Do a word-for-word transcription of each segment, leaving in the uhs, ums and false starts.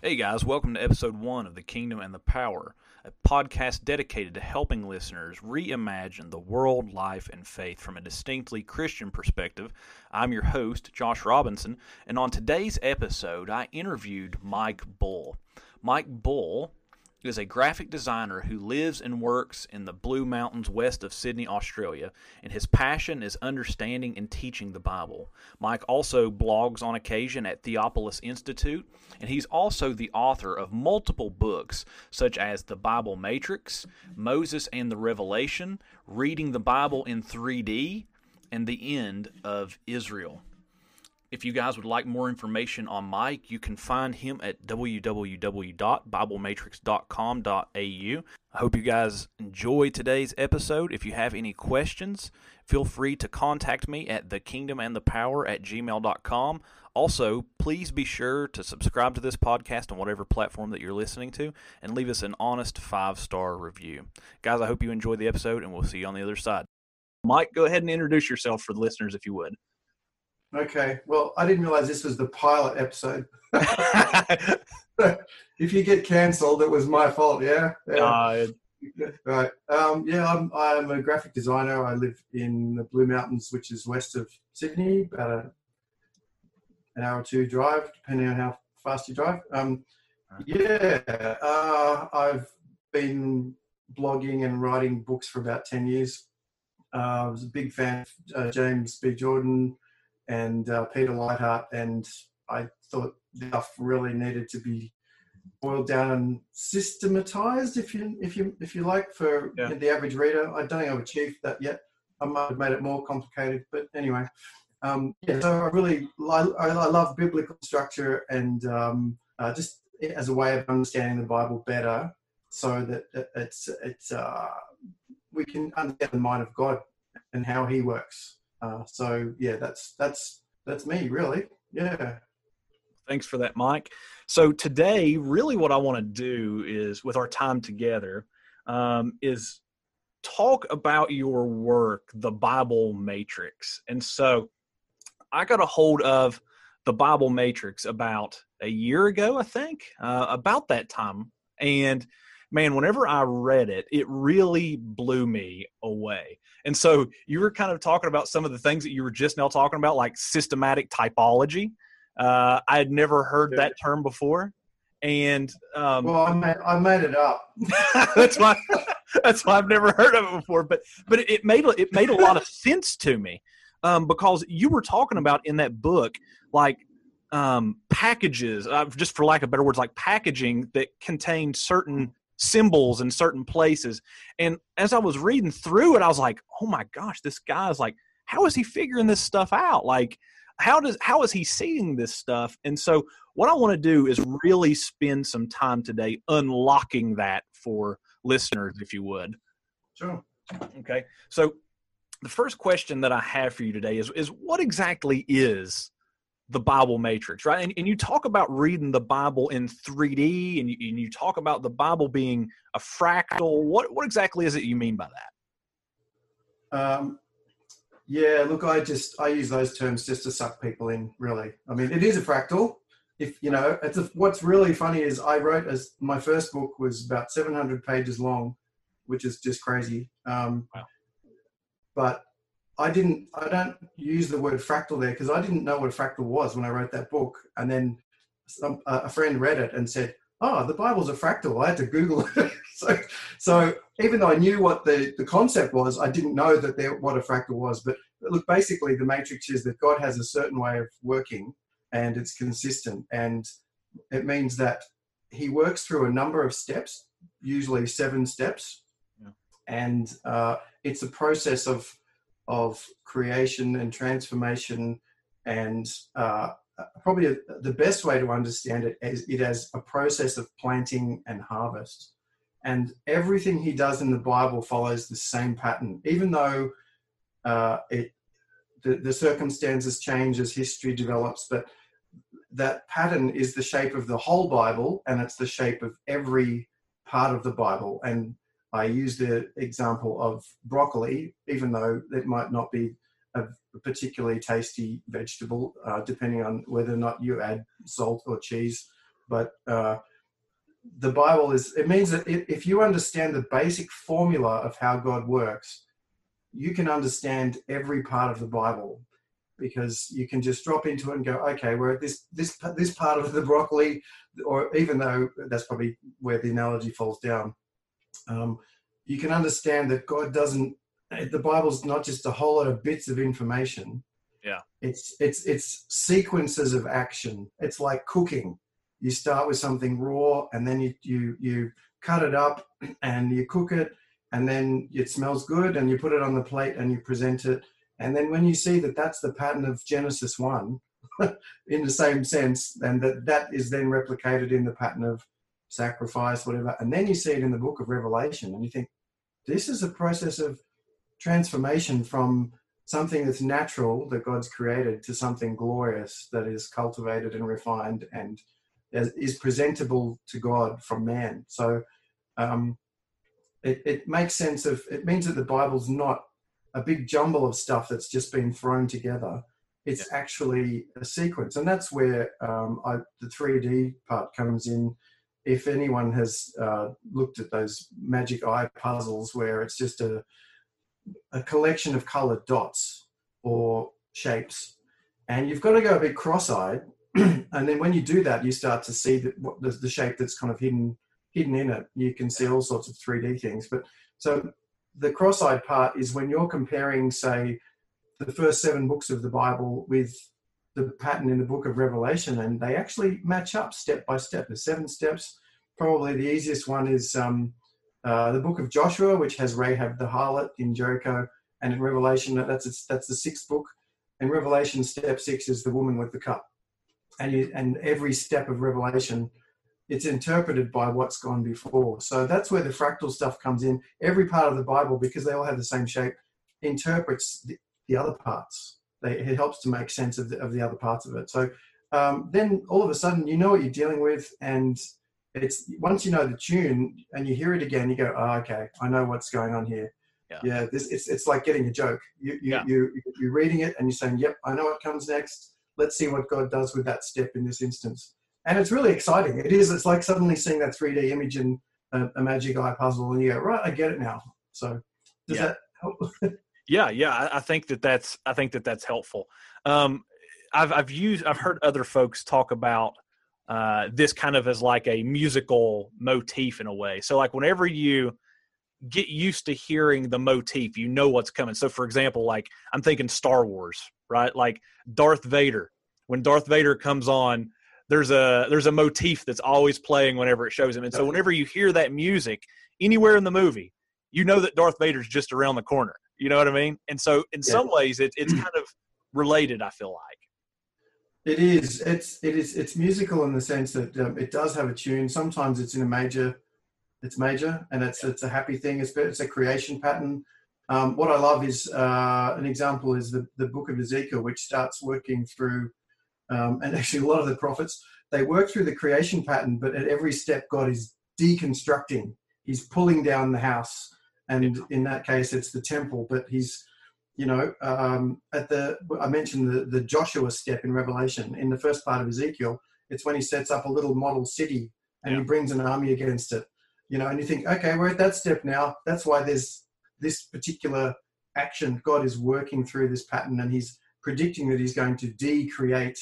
Hey guys, welcome to episode one of The Kingdom and the Power, a podcast dedicated to helping listeners reimagine the world, life, and faith from a distinctly Christian perspective. I'm your host, Josh Robinson, and on today's episode, I interviewed Mike Bull. Mike Bull is a graphic designer who lives and works in the Blue Mountains west of Sydney, Australia, and his passion is understanding and teaching the Bible. Mike also blogs on occasion at Theopolis Institute, and he's also the author of multiple books such as The Bible Matrix, Moses and the Revelation, Reading the Bible in three D, and The End of Israel. If you guys would like more information on Mike, you can find him at w w w dot bible matrix dot com dot a u. I hope you guys enjoy today's episode. If you have any questions, feel free to contact me at the kingdom and the power at gmail dot com. Also, please be sure to subscribe to this podcast on whatever platform that you're listening to and leave us an honest five-star review. Guys, I hope you enjoyed the episode, and we'll see you on the other side. Mike, go ahead and introduce yourself for the listeners if you would. Okay, well, I didn't realize this was the pilot episode. If you get cancelled, it was my fault, yeah? yeah. Uh, right. Um, yeah, I'm, I'm a graphic designer. I live in the Blue Mountains, which is west of Sydney, about a, an hour or two drive, depending on how fast you drive. Um, yeah, uh, I've been blogging and writing books for about ten years. Uh, I was a big fan of uh, James B. Jordan and uh, Peter Leithart, and I thought stuff really needed to be boiled down and systematized, if you if you if you like, for yeah. the average reader. I don't think I've achieved that yet. I might have made it more complicated, but anyway, um, yeah. So I really I, I love biblical structure, and um, uh, just as a way of understanding the Bible better, so that it's it's uh, we can understand the mind of God and how He works. Uh, so yeah, that's that's that's me, really. Yeah. Thanks for that, Mike. So today, really, what I want to do is, with our time together, um, is talk about your work, The Bible Matrix. And so, I got a hold of The Bible Matrix about a year ago, I think, uh, about that time. And man, whenever I read it, it really blew me away. And so you were kind of talking about some of the things that you were just now talking about, like systematic typology. Uh, I had never heard that term before. And um, well, I made, I made it up. that's why that's why I've never heard of it before. But but it made it made a lot of sense to me, um, because you were talking about in that book, like, um, packages, uh, just for lack of better words, like packaging that contained certain symbols in certain places. And as I was reading through it, I was like, oh my gosh, this guy's like, how is he figuring this stuff out? Like, how does, how is he seeing this stuff? And so what I want to do is really spend some time today unlocking that for listeners, if you would. Sure. Okay. So the first question that I have for you today is, is what exactly is the Bible Matrix, right? And, and you talk about reading the Bible in three D, and you, and you talk about the Bible being a fractal. What what exactly is it you mean by that? Um, yeah, look, I just, I use those terms just to suck people in, really. I mean, it is a fractal. If, you know, it's a, what's really funny is I wrote, as my first book was about seven hundred pages long, which is just crazy. Um, wow. But I didn't, I don't use the word fractal there because I didn't know what a fractal was when I wrote that book. And then some, uh, a friend read it and said, oh, the Bible's a fractal. I had to Google it. so, so even though I knew what the, the concept was, I didn't know that there, what a fractal was. But, but look, basically the matrix is that God has a certain way of working, and it's consistent. And it means that He works through a number of steps, usually seven steps. Yeah. And uh, it's a process of, of creation and transformation, and uh, probably a, the best way to understand it is it as a process of planting and harvest. And everything He does in the Bible follows the same pattern, even though uh, it the, the circumstances change as history develops. But that pattern is the shape of the whole Bible, and it's the shape of every part of the Bible. And I use the example of broccoli, even though it might not be a particularly tasty vegetable, uh, depending on whether or not you add salt or cheese but uh, the Bible is, it means that if you understand the basic formula of how God works, you can understand every part of the Bible, because you can just drop into it and go, okay, we're at this, this, this part of the broccoli, or even though that's probably where the analogy falls down. Um, you can understand that God doesn't, the Bible's not just a whole lot of bits of information. Yeah. It's, it's, it's sequences of action. It's like cooking. You start with something raw, and then you, you, you cut it up and you cook it, and then it smells good and you put it on the plate and you present it. And then when you see that that's the pattern of Genesis one in the same sense, and that that is then replicated in the pattern of sacrifice, whatever. And then you see it in the book of Revelation, and you think, this is a process of transformation from something that's natural that God's created to something glorious that is cultivated and refined and is presentable to God from man. So um, it, it makes sense of, it means that the Bible's not a big jumble of stuff that's just been thrown together. It's yeah. actually a sequence. And that's where um, I, the three D part comes in. If anyone has uh, looked at those magic eye puzzles where it's just a, a collection of colored dots or shapes, and you've got to go a bit cross-eyed. And then when you do that, you start to see that what the, the shape that's kind of hidden, hidden in it. You can see all sorts of three D things. But so the cross-eyed part is when you're comparing, say, the first seven books of the Bible with the pattern in the book of Revelation, and they actually match up step by step. There's seven steps. Probably the easiest one is um, uh, the book of Joshua, which has Rahab the harlot in Jericho, and in Revelation, that's its, that's the sixth book. In Revelation, step six is the woman with the cup. And, you, and every step of Revelation, it's interpreted by what's gone before. So that's where the fractal stuff comes in. Every part of the Bible, because they all have the same shape, interprets the, the other parts. They, it helps to make sense of the, of the other parts of it. So um, then all of a sudden, you know what you're dealing with. And it's once you know the tune and you hear it again, you go, oh, okay, I know what's going on here. Yeah, yeah this, it's, it's like getting a joke. You, you, yeah. you, you're reading it and you're saying, yep, I know what comes next. Let's see what God does with that step in this instance. And it's really exciting. It is. It's like suddenly seeing that three D image in a, a magic eye puzzle, and you go, right, I get it now. So does yeah. that help? yeah, yeah. I think that that's. I think that that's helpful. Um, I've I've used. I've heard other folks talk about uh, this kind of as like a musical motif in a way. So like whenever you get used to hearing the motif, you know what's coming. So for example, like I'm thinking Star Wars, right? Like Darth Vader. When Darth Vader comes on, there's a there's a motif that's always playing whenever it shows him. And so whenever you hear that music anywhere in the movie, you know that Darth Vader's just around the corner. You know what I mean? And so in yeah. some ways it, it's kind of related, I feel like. It is. It's it is it's musical in the sense that um, it does have a tune. Sometimes it's in a major it's major and it's yeah. it's a happy thing. It's it's a creation pattern. Um, what I love is uh, an example is the, the book of Ezekiel, which starts working through Um, and actually a lot of the prophets, they work through the creation pattern, but at every step, God is deconstructing. He's pulling down the house. And in that case, it's the temple, but he's, you know, um, at the, I mentioned the, the Joshua step in Revelation. In the first part of Ezekiel, it's when he sets up a little model city and yeah. he brings an army against it, you know, and you think, okay, we're at that step now. That's why there's this particular action. God is working through this pattern, and he's predicting that he's going to de-create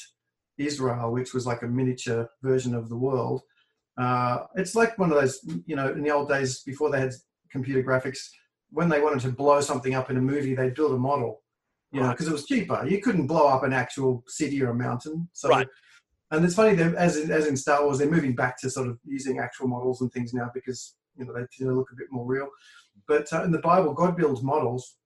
Israel, which was like a miniature version of the world. Uh, it's like one of those, you know, in the old days before they had computer graphics, when they wanted to blow something up in a movie, they'd build a model, you right. know, because it was cheaper. You couldn't blow up an actual city or a mountain. So, right. And it's funny, as in, as in Star Wars, they're moving back to sort of using actual models and things now because, you know, they you know, look a bit more real. But uh, in the Bible, God builds models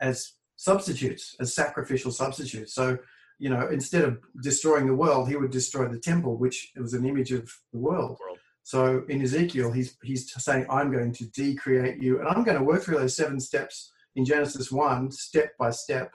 as substitutes, as sacrificial substitutes. So, you know, instead of destroying the world, he would destroy the temple, which was an image of the world. So in Ezekiel, he's he's saying, I'm going to de-create you, and I'm going to work through those seven steps in Genesis one, step by step.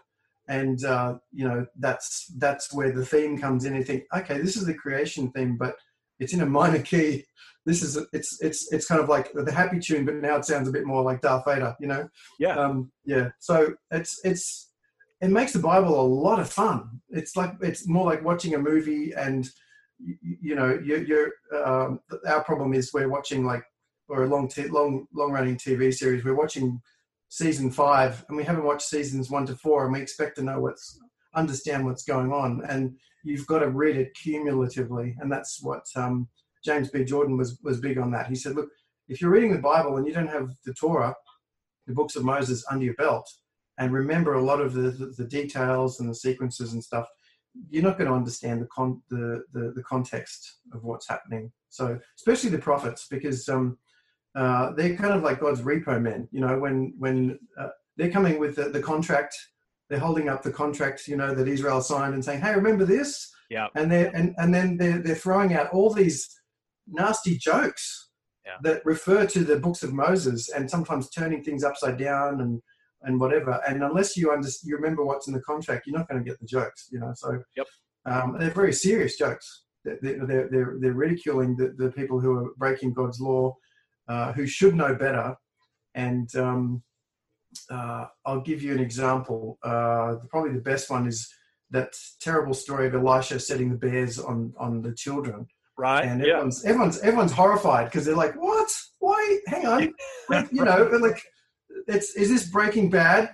And, uh, you know, that's that's where the theme comes in. You think, okay, this is the creation theme, but it's in a minor key. This is, it's it's it's kind of like the happy tune, but now it sounds a bit more like Darth Vader, you know? Yeah. Um, yeah. So it's it's... it makes the Bible a lot of fun. It's like, it's more like watching a movie and you, you know, you're, you're um, our problem is we're watching like, or a long, t- long, long running T V series. We're watching season five and we haven't watched seasons one to four, and we expect to know what's, understand what's going on. And you've got to read it cumulatively. And that's what um, James B. Jordan was, was big on that. He said, look, if you're reading the Bible and you don't have the Torah, the books of Moses under your belt, and remember a lot of the, the, the details and the sequences and stuff, you're not going to understand the, con- the, the, the context of what's happening. So especially the prophets, because um, uh, they're kind of like God's repo men. You know, when when uh, they're coming with the, the contract, they're holding up the contract, you know, that Israel signed and saying, hey, remember this? Yeah. And they're and, and then they're, they're throwing out all these nasty jokes yeah. that refer to the books of Moses, and sometimes turning things upside down and and whatever. And unless you understand, you remember what's in the contract, you're not going to get the jokes, you know. So yep. um, they're very serious jokes. They're, they're, they're, they're ridiculing the, the people who are breaking God's law, uh, who should know better. And um, uh, I'll give you an example. Uh, probably the best one is that terrible story of Elisha setting the bears on, on the children. Right. And everyone's, yeah. everyone's, everyone's horrified because they're like, what? Why? Hang on. Like, you know, like, It's, is this Breaking Bad?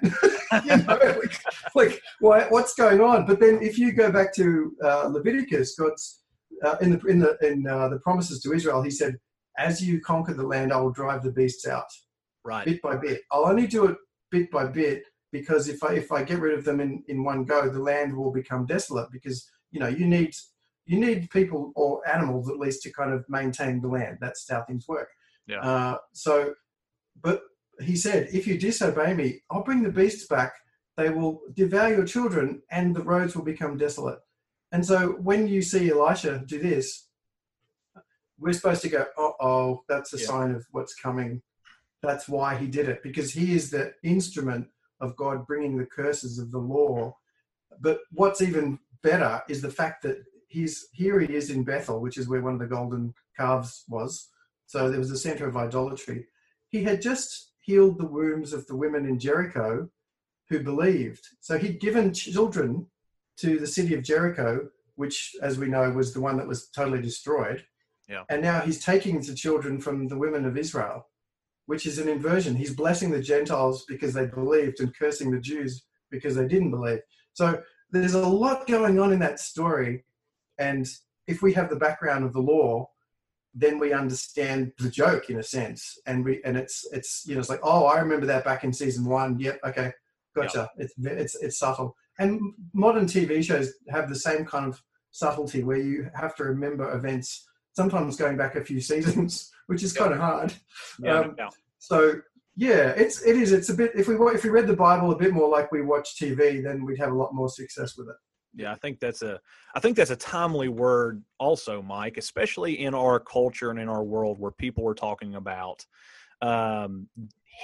You know, like, like why, what's going on? But then, if you go back to uh, Leviticus, God's uh, in the in the in uh, the promises to Israel, He said, "As you conquer the land, I will drive the beasts out, right, bit by bit. I'll only do it bit by bit because if I if I get rid of them in, in one go, the land will become desolate. Because you know you need you need people or animals at least to kind of maintain the land. That's how things work. Yeah. Uh, so, but He said, if you disobey me, I'll bring the beasts back. They will devour your children and the roads will become desolate. And so when you see Elisha do this, we're supposed to go, uh-oh, that's a yeah. sign of what's coming. That's why he did it, because he is the instrument of God bringing the curses of the law. But what's even better is the fact that he's here he is in Bethel, which is where one of the golden calves was. So there was a center of idolatry. He had just healed the wombs of the women in Jericho who believed. So he'd given children to the city of Jericho, which, as we know, was the one that was totally destroyed. Yeah. And now he's taking the children from the women of Israel, which is an inversion. He's blessing the Gentiles because they believed and cursing the Jews because they didn't believe. So there's a lot going on in that story. And if we have the background of the law, then we understand the joke in a sense, and we and it's it's you know it's like, oh, I remember that back in season one. Yep, okay, gotcha. Yep. It's it's it's subtle, and modern T V shows have the same kind of subtlety where you have to remember events sometimes going back a few seasons, which is yep. kind of hard. Yeah, um, no. So yeah, it's it is it's a bit. If we if we read the Bible a bit more like we watch T V, then we'd have a lot more success with it. Yeah, I think that's a I think that's a timely word also, Mike, especially in our culture and in our world where people are talking about um,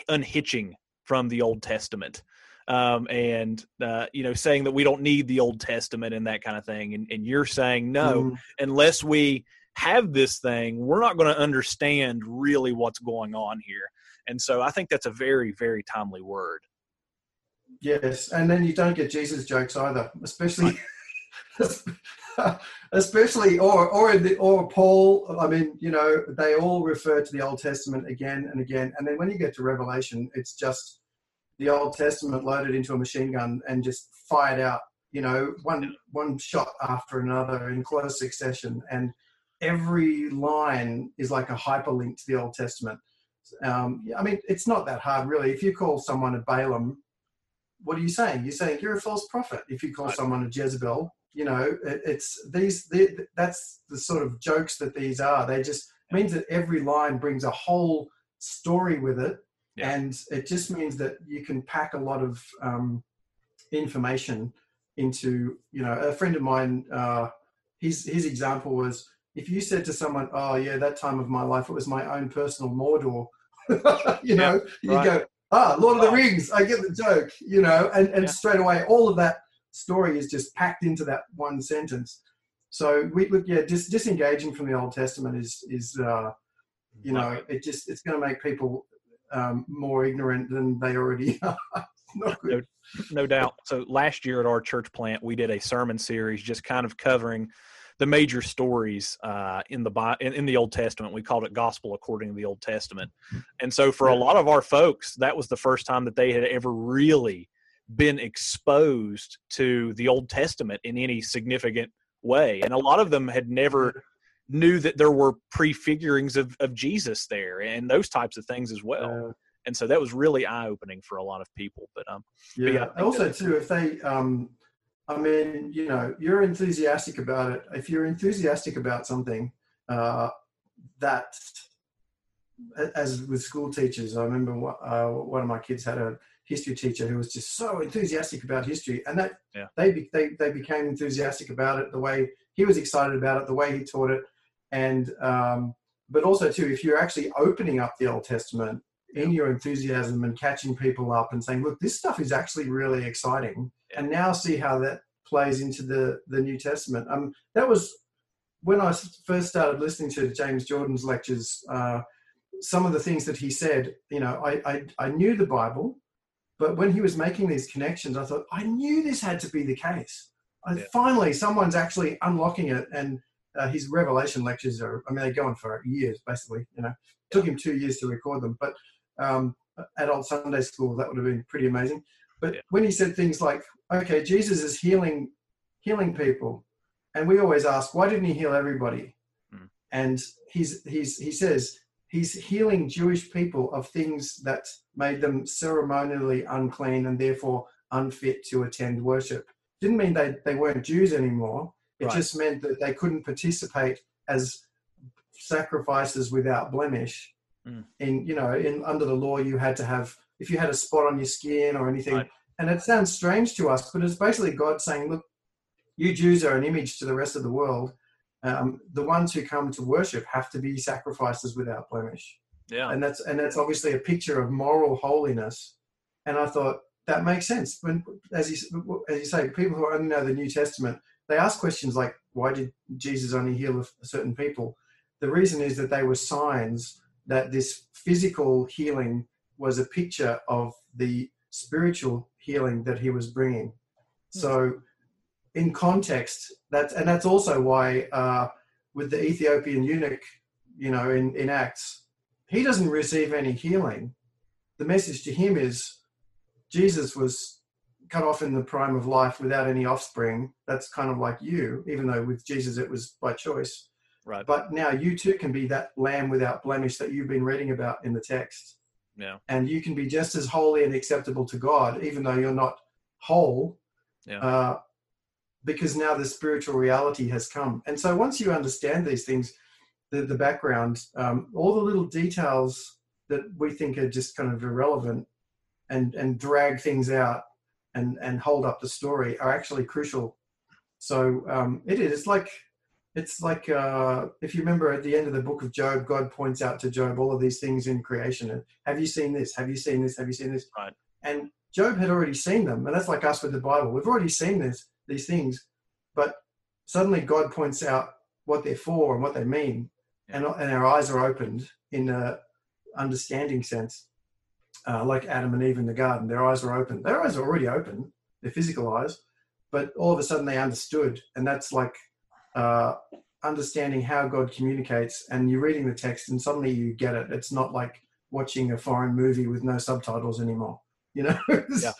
unhitching from the Old Testament um, and, uh, you know, saying that we don't need the Old Testament and that kind of thing. And, and you're saying, no, mm. unless we have this thing, we're not going to understand really what's going on here. And so I think that's a very, very timely word. Yes, and then you don't get Jesus jokes either, especially, especially or or in the, or Paul. I mean, you know, they all refer to the Old Testament again and again, and then when you get to Revelation, it's just the Old Testament loaded into a machine gun and just fired out. You know, one one shot after another in close succession, and every line is like a hyperlink to the Old Testament. Um, I mean, it's not that hard, really. If you call someone a Balaam, what are you saying? You're saying you're a false prophet. If you call someone a Jezebel, you know, it, it's these, they, that's the sort of jokes that these are. They just means that every line brings a whole story with it. Yeah. And it just means that you can pack a lot of um, information into, you know, a friend of mine, uh, his, his example was, if you said to someone, oh yeah, that time of my life, it was my own personal Mordor, you yeah, know, you right. go, ah, Lord of the Rings, I get the joke, you know, and, and yeah. straight away, all of that story is just packed into that one sentence. So we look, yeah, dis- disengaging from the Old Testament is, is uh, you know, it just, it's going to make people um, more ignorant than they already are. Not good. No, no doubt. So last year at our church plant, we did a sermon series just kind of covering the major stories uh, in the in, in the Old Testament. We called it Gospel According to the Old Testament. And so for a lot of our folks, that was the first time that they had ever really been exposed to the Old Testament in any significant way. And a lot of them had never knew that there were prefigurings of, of Jesus there and those types of things as well. Uh, and so that was really eye-opening for a lot of people. But um, yeah, but yeah and also too, if they, um, I mean, you know, you're enthusiastic about it. If you're enthusiastic about something, uh, that, as with school teachers, I remember what, uh, one of my kids had a history teacher who was just so enthusiastic about history, and that yeah. they, be, they they became enthusiastic about it the way he was excited about it, the way he taught it. And um, but also too, if you're actually opening up the Old Testament in your enthusiasm and catching people up and saying, look, this stuff is actually really exciting, and now see how that plays into the, the New Testament. Um, that was when I first started listening to James Jordan's lectures, uh, some of the things that he said, you know, I, I, I knew the Bible, but when he was making these connections, I thought, I knew this had to be the case. I, yeah. Finally, someone's actually unlocking it. And uh, his Revelation lectures are, I mean, they go on for years, basically, you know, it took him two years to record them, but um, adult Sunday school, that would have been pretty amazing. But yeah. when he said things like, okay, Jesus is healing, healing people. And we always ask, why didn't he heal everybody? Mm. And he's, he's, he says, he's healing Jewish people of things that made them ceremonially unclean and therefore unfit to attend worship. Didn't mean they, they weren't Jews anymore. It right. just meant that they couldn't participate as sacrifices without blemish. Mm. In, you know, in under the law, you had to have, if you had a spot on your skin or anything. Right. And it sounds strange to us, but it's basically God saying, look, you Jews are an image to the rest of the world. Um, the ones who come to worship have to be sacrifices without blemish. Yeah. And that's, and that's obviously a picture of moral holiness. And I thought that makes sense. When, as you, as you say, people who only know the New Testament, they ask questions like, why did Jesus only heal certain people? The reason is that they were signs that this physical healing was a picture of the spiritual healing that he was bringing. So in context, that's, and that's also why uh, with the Ethiopian eunuch, you know, in, in Acts, he doesn't receive any healing. The message to him is Jesus was cut off in the prime of life without any offspring. That's kind of like you, even though with Jesus it was by choice. Right. But now you too can be that lamb without blemish that you've been reading about in the text. Yeah. And you can be just as holy and acceptable to God, even though you're not whole. Yeah. Uh, because now the spiritual reality has come. And so once you understand these things, the, the background, um, all the little details that we think are just kind of irrelevant and, and drag things out and, and hold up the story are actually crucial. So um, it is like, it's like uh, if you remember at the end of the book of Job, God points out to Job all of these things in creation. And, have you seen this? Have you seen this? Have you seen this? Right. And Job had already seen them. And that's like us with the Bible. We've already seen this. These things, but suddenly God points out what they're for and what they mean, and, and our eyes are opened in a understanding sense, uh, like Adam and Eve in the garden. Their eyes are open. Their eyes are already open, their physical eyes, but all of a sudden they understood, and that's like uh, understanding how God communicates. And you're reading the text, and suddenly you get it. It's not like watching a foreign movie with no subtitles anymore. You know. Yeah.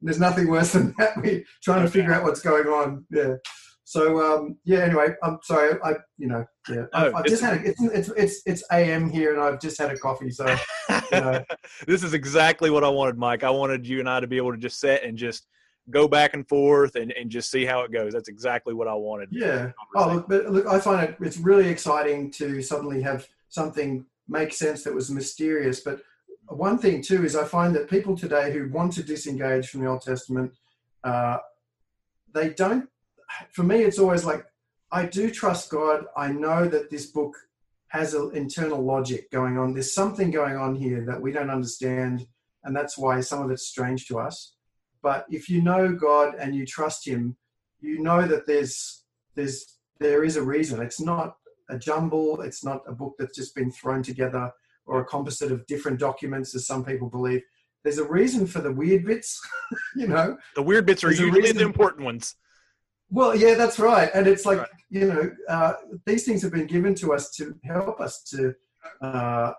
There's nothing worse than that. We're trying to figure out what's going on. Yeah. So, um, yeah, anyway, I'm sorry. I, you know, yeah. Oh, I've just had, a, it's, it's, it's, it's A M here and I've just had a coffee. So, you know. This is exactly what I wanted, Mike. I wanted you and I to be able to just sit and just go back and forth and, and just see how it goes. That's exactly what I wanted. Yeah. Oh, look, but look, I find it, it's really exciting to suddenly have something make sense that was mysterious, but one thing too is I find that people today who want to disengage from the Old Testament, uh, they don't, for me, it's always like, I do trust God. I know that this book has an internal logic going on. There's something going on here that we don't understand. And that's why some of it's strange to us. But if you know God and you trust him, you know that there's, there's, there is a reason. It's not a jumble. It's not a book that's just been thrown together, or a composite of different documents, as some people believe. There's a reason for the weird bits, you know. The weird bits are usually the important ones. Well, yeah, that's right. And it's like, right. you know, uh, these things have been given to us to help us to, uh,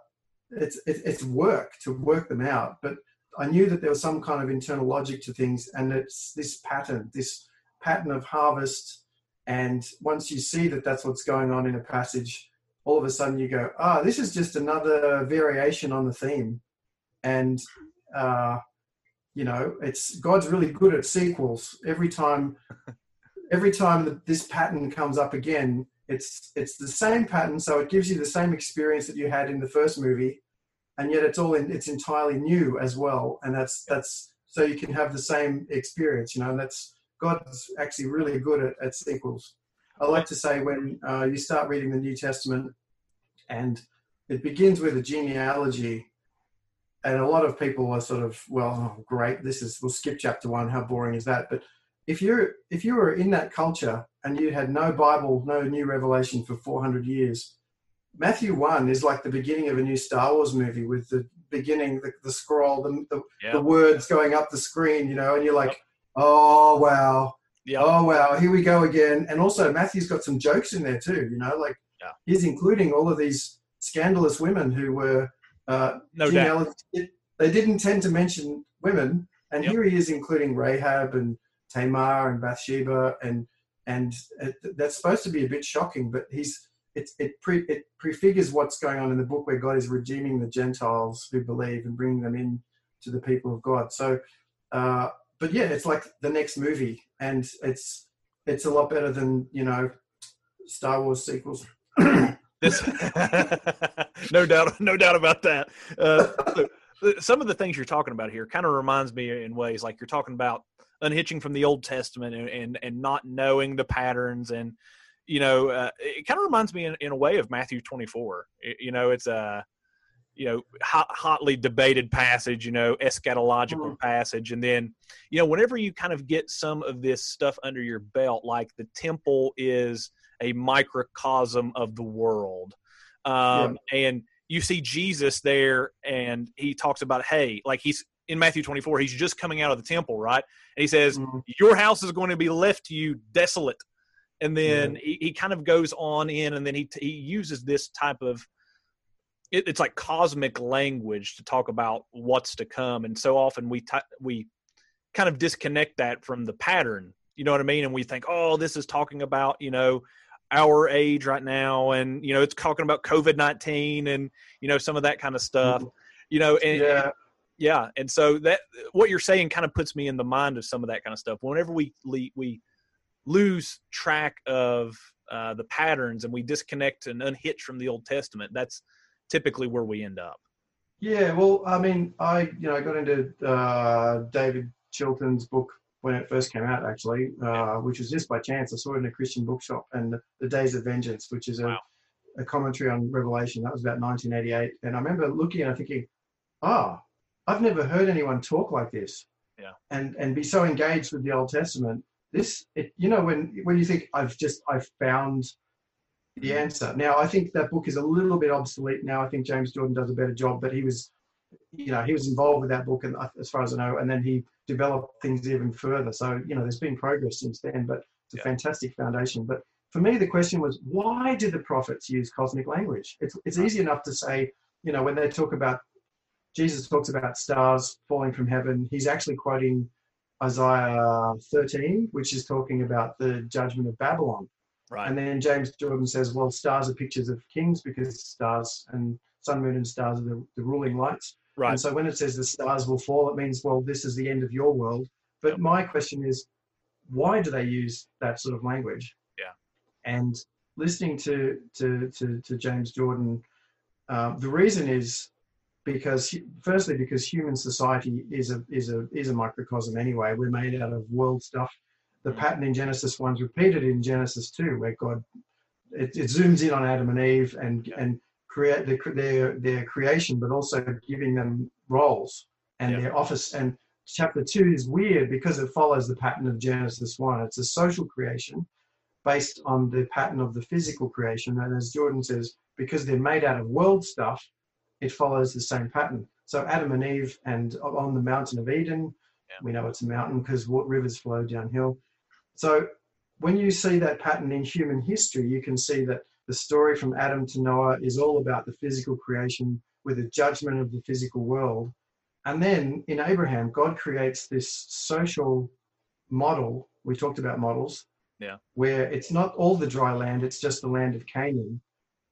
it's, it's work, to work them out. But I knew that there was some kind of internal logic to things, and it's this pattern, this pattern of harvest. And once you see that that's what's going on in a passage, all of a sudden you go, ah, oh, this is just another variation on the theme. And, uh, you know, it's God's really good at sequels. Every time, every time that this pattern comes up again, it's, it's the same pattern. So it gives you the same experience that you had in the first movie, and yet it's all in, it's entirely new as well. And that's, that's, so you can have the same experience, you know, and that's, God's actually really good at, at sequels. I like to say when uh, you start reading the New Testament and it begins with a genealogy, and a lot of people are sort of, well, oh, great, this is, we'll skip chapter one, how boring is that? But if you're, if you were in that culture and you had no Bible, no new revelation for four hundred years, Matthew one is like the beginning of a new Star Wars movie, with the beginning, the, the scroll, the, the, yeah. the words going up the screen, you know, and you're like, yep. oh, wow. Yep. Oh, wow. Here we go again. And also Matthew's got some jokes in there too, you know, like yeah. he's including all of these scandalous women who were, uh, no doubt. They didn't tend to mention women. And yep. here he is including Rahab and Tamar and Bathsheba. And, and it, that's supposed to be a bit shocking, but he's, it, it, pre, it prefigures what's going on in the book, where God is redeeming the Gentiles who believe and bringing them in to the people of God. So, uh, but yeah, it's like the next movie, and it's it's a lot better than, you know, Star Wars sequels. this, no doubt, no doubt about that. Uh, some of the things you're talking about here kind of reminds me in ways, like you're talking about unhitching from the Old Testament and and, and not knowing the patterns, and you know, uh, it kind of reminds me in, in a way of Matthew twenty-four. It, you know, it's a you know, hot, hotly debated passage, you know, eschatological mm. passage. And then, you know, whenever you kind of get some of this stuff under your belt, like the temple is a microcosm of the world. Um, yeah. And you see Jesus there, and he talks about, hey, like he's in Matthew twenty-four, he's just coming out of the temple, right? And he says, mm. your house is going to be left to you desolate. And then mm. he, he kind of goes on in, and then he, he uses this type of, It, it's like cosmic language to talk about what's to come. And so often we, t- we kind of disconnect that from the pattern, you know what I mean? And we think, oh, this is talking about, you know, our age right now. And, you know, it's talking about covid nineteen and, you know, some of that kind of stuff, you know, and yeah. And, yeah. And so that, what you're saying kind of puts me in the mind of some of that kind of stuff. Whenever we, le- we lose track of uh, the patterns, and we disconnect and unhitch from the Old Testament, that's typically where we end up. Yeah, well, I mean, I you know got into uh, David Chilton's book when it first came out, actually, uh, which was just by chance. I saw it in a Christian bookshop, and The Days of Vengeance, which is a, wow. a commentary on Revelation. That was about nineteen eighty-eight, and I remember looking and thinking, "Ah, oh, I've never heard anyone talk like this." Yeah, and and be so engaged with the Old Testament. This, it, you know, when when you think I've just I've found. the answer. Now, I think that book is a little bit obsolete now. I think James Jordan does a better job, but he was, you know, he was involved with that book, and as far as I know, and then he developed things even further. So, you know, there's been progress since then, but it's a yeah. fantastic foundation. But for me, the question was, why do the prophets use cosmic language? It's it's easy enough to say, you know, when they talk about, Jesus talks about stars falling from heaven, he's actually quoting Isaiah thirteen, which is talking about the judgment of Babylon. Right. And then James Jordan says, well, stars are pictures of kings, because stars and sun, moon and stars are the, the ruling lights. Right. And so when it says the stars will fall, it means, well, this is the end of your world. But yep. my question is, why do they use that sort of language? Yeah. And listening to to to, to James Jordan, uh, the reason is because, firstly, because human society is a is a is a microcosm anyway. We're made out of world stuff. The pattern in Genesis one is repeated in Genesis two, where God, it, it zooms in on Adam and Eve and and create the, their their creation, but also giving them roles and yeah. their office. And chapter two is weird because it follows the pattern of Genesis one. It's a social creation based on the pattern of the physical creation. And as Jordan says, because they're made out of world stuff, it follows the same pattern. So Adam and Eve and on the mountain of Eden, yeah. we know it's a mountain because rivers flow downhill. So when you see that pattern in human history, you can see that the story from Adam to Noah is all about the physical creation with a judgment of the physical world. And then in Abraham, God creates this social model. We talked about models. Yeah. Where it's not all the dry land, it's just the land of Canaan.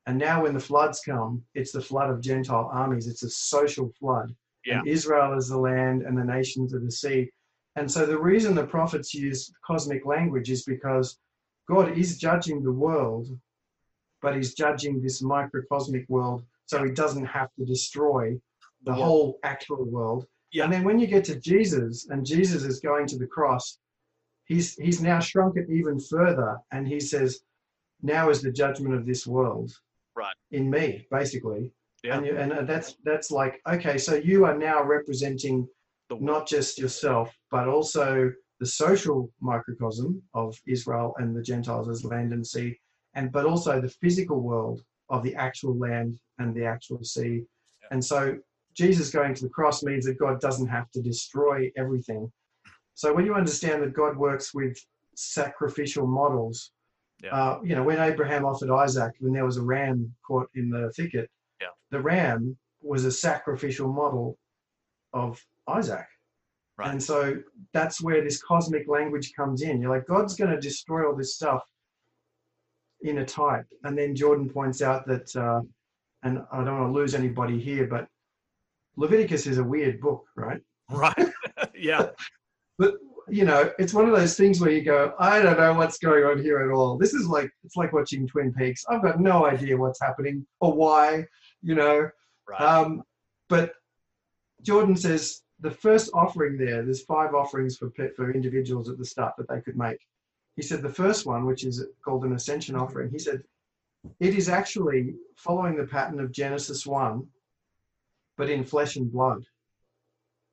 And now when the floods come, it's the flood of Gentile armies. It's a social flood. Yeah. And Israel is the land and the nations are the sea. And so the reason the prophets use cosmic language is because God is judging the world, but he's judging this microcosmic world, so he doesn't have to destroy the yeah. whole actual world. Yeah. And then when you get to Jesus, and Jesus is going to the cross, He's, he's now shrunk it even further, and he says, now is the judgment of this world right. in me, basically. Yeah. And, you, and that's that's like, okay, so you are now representing not just yourself, but also the social microcosm of Israel and the Gentiles as land and sea, and but also the physical world of the actual land and the actual sea. Yeah. And so Jesus going to the cross means that God doesn't have to destroy everything. So when you understand that God works with sacrificial models, yeah. uh, you know, when Abraham offered Isaac, when there was a ram caught in the thicket, yeah. the ram was a sacrificial model of Isaac. Right. And so that's where this cosmic language comes in. You're like, God's going to destroy all this stuff in a type. And then Jordan points out that, uh, and I don't want to lose anybody here, but Leviticus is a weird book, right? Right. yeah. But, you know, it's one of those things where you go, I don't know what's going on here at all. This is like, it's like watching Twin Peaks. I've got no idea what's happening or why, you know. Right. Um, but Jordan says the first offering there, there's five offerings for for individuals at the start that they could make. He said the first one, which is called an ascension offering, he said, it is actually following the pattern of Genesis one, but in flesh and blood.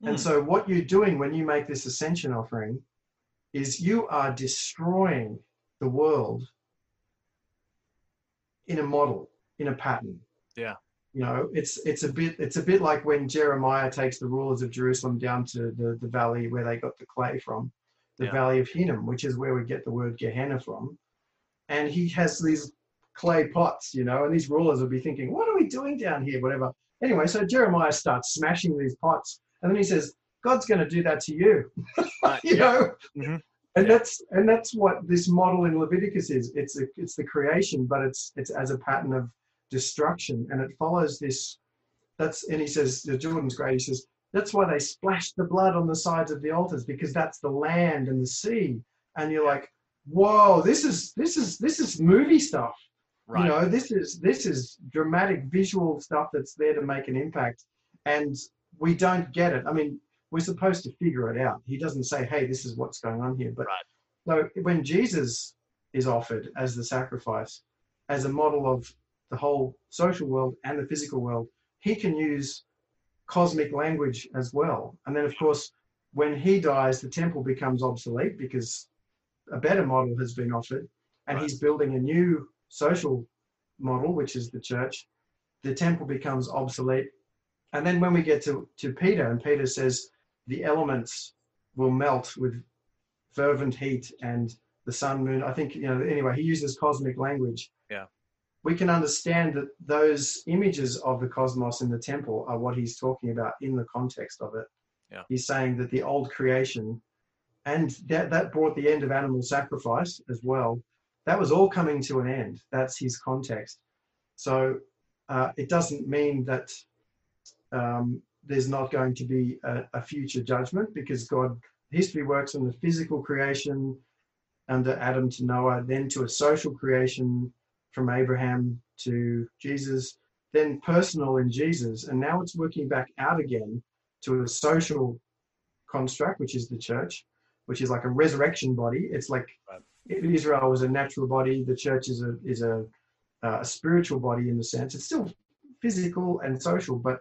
And so what you're doing when you make this ascension offering is you are destroying the world in a model, in a pattern. Yeah. You know, it's it's a bit it's a bit like when Jeremiah takes the rulers of Jerusalem down to the, the valley where they got the clay from, the yeah. valley of Hinnom, which is where we get the word Gehenna from. And he has these clay pots, you know, and these rulers will be thinking, what are we doing down here, whatever. Anyway, so Jeremiah starts smashing these pots. And then he says, God's going to do that to you, uh, you yeah. know, mm-hmm. and yeah. that's, and that's what this model in Leviticus is. It's, a, it's the creation, but it's, it's as a pattern of destruction, and it follows this. That's, and he says, Jordan's great. He says, that's why they splashed the blood on the sides of the altars, because that's the land and the sea. And you're like, whoa, this is, this is, this is movie stuff, right. you know, this is, this is dramatic visual stuff that's there to make an impact. And we don't get it. I mean, we're supposed to figure it out. He doesn't say, hey, this is what's going on here. But right. so when Jesus is offered as the sacrifice, as a model of the whole social world and the physical world, he can use cosmic language as well. And then, of course, when he dies, the temple becomes obsolete because a better model has been offered, and right. he's building a new social model, which is the church. The temple becomes obsolete. And then when we get to, to Peter, and Peter says, the elements will melt with fervent heat and the sun, moon, I think, you know, anyway, he uses cosmic language. Yeah. We can understand that those images of the cosmos in the temple are what he's talking about in the context of it. Yeah. He's saying that the old creation, and that, that brought the end of animal sacrifice as well. That was all coming to an end. That's his context. So uh, it doesn't mean that Um, there's not going to be a, a future judgment, because God, history works on the physical creation under Adam to Noah, then to a social creation from Abraham to Jesus, then personal in Jesus. And now it's working back out again to a social construct, which is the church, which is like a resurrection body. It's like Israel was a natural body. The church is a, is a, a spiritual body in the sense. It's still physical and social, but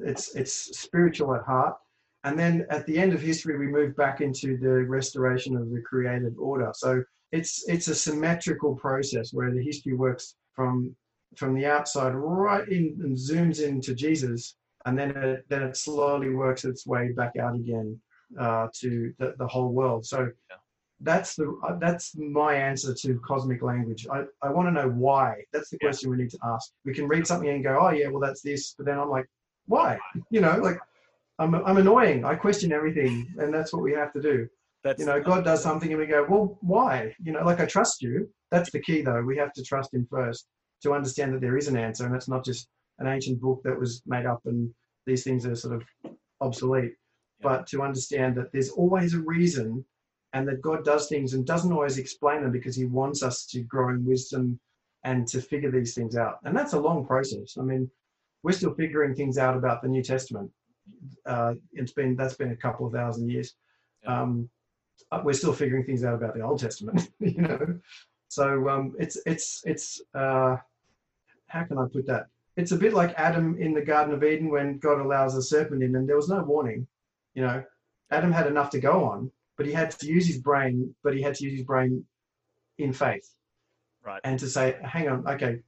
it's it's spiritual at heart. And then at the end of history, we move back into the restoration of the created order. So it's it's a symmetrical process where the history works from from the outside right in and zooms into Jesus, and then it, then it slowly works its way back out again uh to the, the whole world. So yeah. That's the uh, that's my answer to cosmic language. I, I want to know why. That's the question yeah. we need to ask. We can read something and go, oh yeah, well that's this. But then I'm like, why? You know, like I'm I'm annoying. I question everything, and that's what we have to do. That's, you know, God does something and we go, well, why? You know, like I trust you. That's the key though. We have to trust him first to understand that there is an answer, and it's not just an ancient book that was made up and these things are sort of obsolete. Yeah. But to understand that there's always a reason, and that God does things and doesn't always explain them because he wants us to grow in wisdom and to figure these things out. And that's a long process. I mean, we're still figuring things out about the New Testament. Uh, it's been, that's been a couple of thousand years. Yeah. Um, we're still figuring things out about the Old Testament, you know? So um, it's, it's, it's, uh, how can I put that? It's a bit like Adam in the Garden of Eden when God allows a serpent in and there was no warning, you know, Adam had enough to go on, but he had to use his brain, but he had to use his brain in faith. Right. And to say, hang on, okay,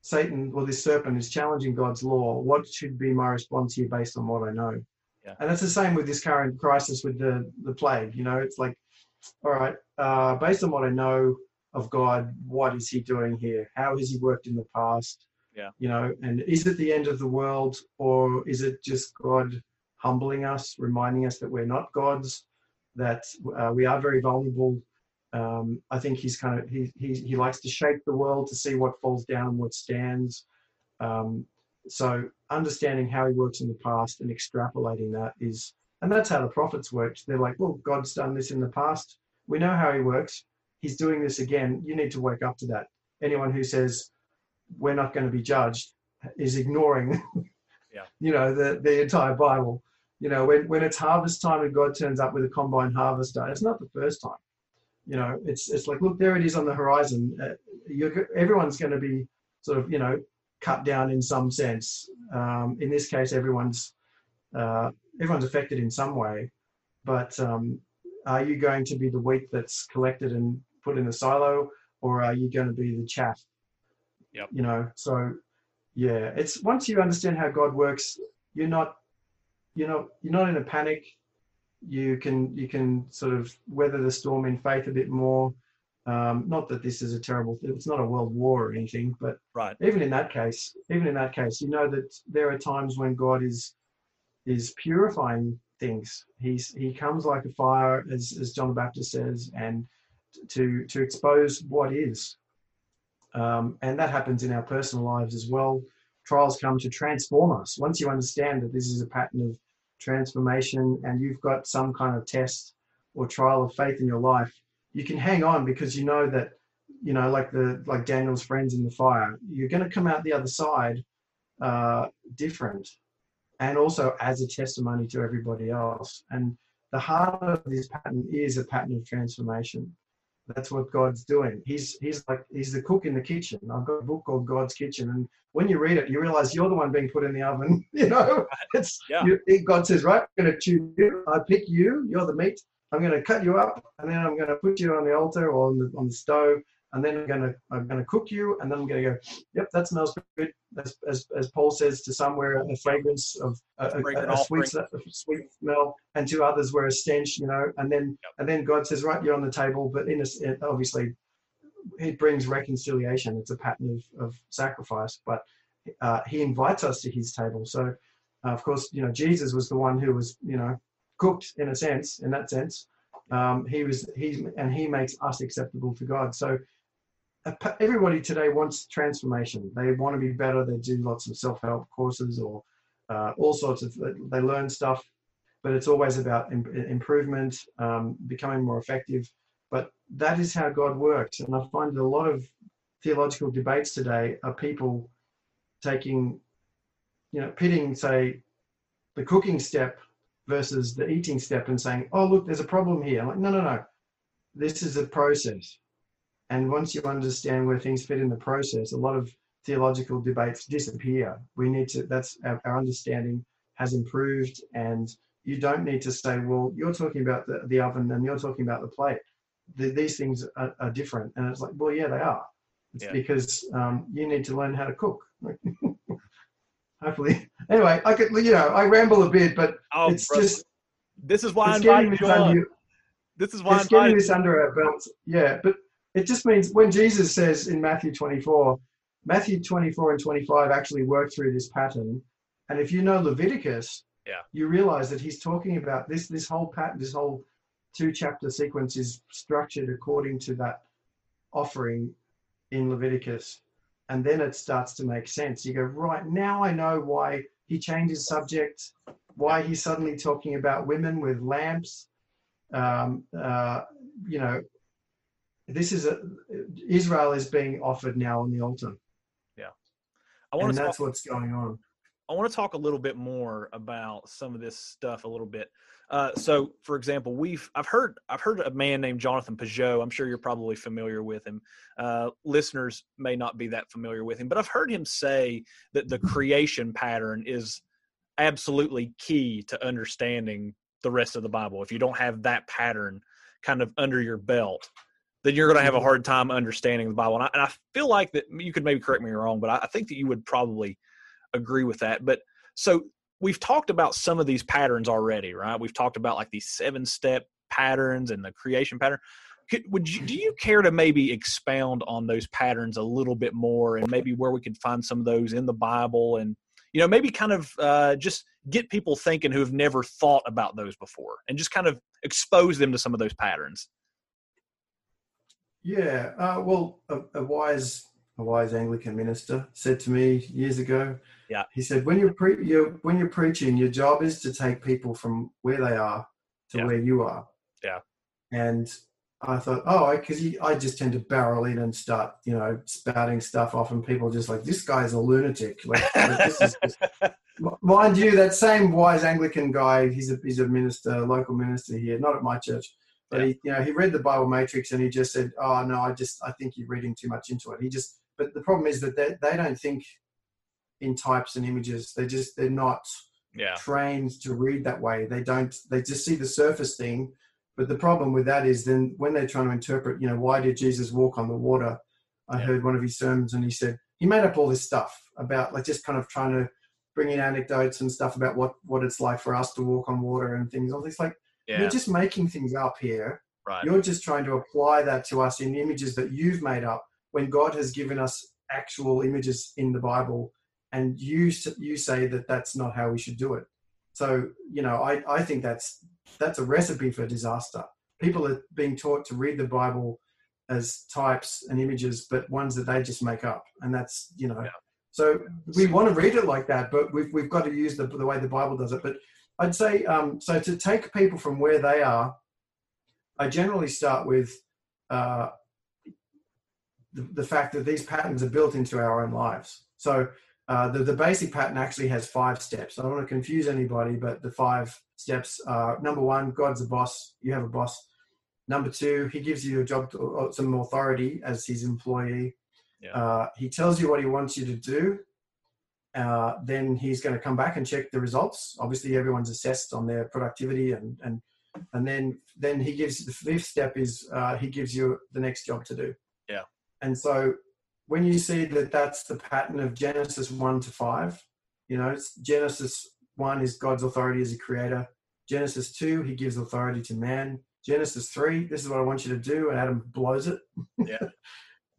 Satan, well, this serpent is challenging God's law. What should be my response here based on what I know? Yeah. And that's the same with this current crisis with the, the plague. You know, it's like, all right, uh, based on what I know of God, what is he doing here? How has he worked in the past? Yeah. You know, and is it the end of the world, or is it just God humbling us, reminding us that we're not gods, that uh, we are very vulnerable? Um, I think he's kind of, he, he, he likes to shake the world to see what falls down and what stands. Um, so understanding how he works in the past and extrapolating that is, and that's how the prophets worked. They're like, well, God's done this in the past. We know how he works. He's doing this again. You need to wake up to that. Anyone who says we're not going to be judged is ignoring, yeah. you know, the, the entire Bible. You know, when, when it's harvest time and God turns up with a combine harvester, it's not the first time. You know, it's it's like, look, there it is on the horizon. Uh, you're, everyone's going to be sort of, you know, cut down in some sense. Um, in this case, everyone's uh, everyone's affected in some way. But um, are you going to be the wheat that's collected and put in the silo, or are you going to be the chaff? Yep. You know, so, yeah, it's once you understand how God works, you're not, you know, you're not in a panic. You can you can sort of weather the storm in faith a bit more. Um, not that this is a terrible thing. It's not a world war or anything, but right. even in that case, even in that case, you know that there are times when God is is purifying things. He's he comes like a fire, as as John the Baptist says, and to to expose what is. Um, and that happens in our personal lives as well. Trials come to transform us. Once you understand that this is a pattern of transformation and you've got some kind of test or trial of faith in your life, you can hang on because you know that, you know, like the like Daniel's friends in the fire, you're going to come out the other side uh, different, and also as a testimony to everybody else. And the heart of this pattern is a pattern of transformation. That's what God's doing. He's he's like he's the cook in the kitchen. I've got a book called God's Kitchen, and when you read it, you realize you're the one being put in the oven. You know, it's yeah. you, God says, "Right, I'm going to choose you. I pick you. You're the meat. I'm going to cut you up, and then I'm going to put you on the altar or on the on the stove, and then I'm going to I'm going to cook you, and then I'm going to go. Yep, that smells good. As as, as Paul says to some, where a fragrance of a, a, a sweet sweet smell, and to others where a stench, you know. And then yep. and then God says, right, you're on the table. But in a, obviously, it brings reconciliation. It's a pattern of, of sacrifice. But uh, he invites us to his table. So, uh, of course, you know, Jesus was the one who was, you know, cooked in a sense. In that sense, um, he was he and he makes us acceptable to God. So. Everybody today wants transformation. They want to be better. They do lots of self-help courses or uh, all sorts of, they learn stuff, but it's always about improvement, um, becoming more effective. But that is how God works. And I find that a lot of theological debates today are people taking, you know, pitting, say, the cooking step versus the eating step and saying, oh, look, there's a problem here. I'm like, no, no, no. This is a process. And once you understand where things fit in the process, a lot of theological debates disappear. We need to, that's our, our understanding has improved, and you don't need to say, well, you're talking about the, the oven and you're talking about the plate. The, these things are, are different. And it's like, well, yeah, they are. It's yeah. because um, you need to learn how to cook. Hopefully. Anyway, I could, you know, I ramble a bit, but oh, it's brother. just. This is why I'm inviting you on. This is why it's I'm getting this under our belts. Yeah, but it just means when Jesus says in Matthew twenty-four, Matthew twenty-four and twenty-five actually work through this pattern. And if you know Leviticus, yeah, you realize that he's talking about this, this whole pattern, this whole two chapter sequence is structured according to that offering in Leviticus. And then it starts to make sense. You go, right, now I know why he changes subject, why he's suddenly talking about women with lamps. Um, uh, you know, this is a, Israel is being offered now on the altar. Yeah. I want and to that's talk, what's going on. I want to talk a little bit more about some of this stuff a little bit. Uh, so for example, we've, I've heard, I've heard a man named Jonathan Peugeot. I'm sure you're probably familiar with him. Uh, listeners may not be that familiar with him, but I've heard him say that the creation pattern is absolutely key to understanding the rest of the Bible. If you don't have that pattern kind of under your belt, then you're going to have a hard time understanding the Bible. And I, and I feel like that you could maybe correct me wrong, but I, I think that you would probably agree with that. But so we've talked about some of these patterns already, right? We've talked about like these seven step patterns and the creation pattern. Could, would you, do you care to maybe expound on those patterns a little bit more and maybe where we could find some of those in the Bible and, you know, maybe kind of uh, just get people thinking who have never thought about those before and just kind of expose them to some of those patterns? Yeah, uh, well, a, a wise a wise Anglican minister said to me years ago. Yeah, he said when you're, pre- you're when you're preaching, your job is to take people from where they are to yeah. where you are. Yeah, and I thought, oh, because I just tend to barrel in and start, you know, spouting stuff off, and people are just like, this guy's a lunatic. Like, this is just... Mind you, that same wise Anglican guy, he's a he's a minister, local minister here, not at my church. But he, you know, he read the Bible Matrix and he just said, oh, no, I just, I think you're reading too much into it. He just, but the problem is that they, they don't think in types and images. They just, they're not yeah. trained to read that way. They don't, they just see the surface thing. But the problem with that is then when they're trying to interpret, you know, why did Jesus walk on the water? I yeah. heard one of his sermons and he said, he made up all this stuff about like just kind of trying to bring in anecdotes and stuff about what, what it's like for us to walk on water and things. All this like, Yeah. You're just making things up here. Right. You're just trying to apply that to us in images that you've made up when God has given us actual images in the Bible, and you you say that that's not how we should do it. So, you know, I, I think that's that's a recipe for disaster. People are being taught to read the Bible as types and images, but ones that they just make up. And that's, you know, yeah. so we want to read it like that, but we've, we've got to use the, the way the Bible does it. But I'd say, um, so to take people from where they are, I generally start with uh, the, the fact that these patterns are built into our own lives. So uh, the, the basic pattern actually has five steps. I don't want to confuse anybody, but the five steps are, number one, God's a boss. You have a boss. Number two, he gives you a job, to, or some authority as his employee. Yeah. Uh, he tells you what he wants you to do. Uh, then he's going to come back and check the results. Obviously, everyone's assessed on their productivity, and and and then then he gives the fifth step is uh, he gives you the next job to do. Yeah. And so when you see that that's the pattern of Genesis one to five, you know, it's Genesis one is God's authority as a creator. Genesis two, he gives authority to man. Genesis three, this is what I want you to do, and Adam blows it. Yeah.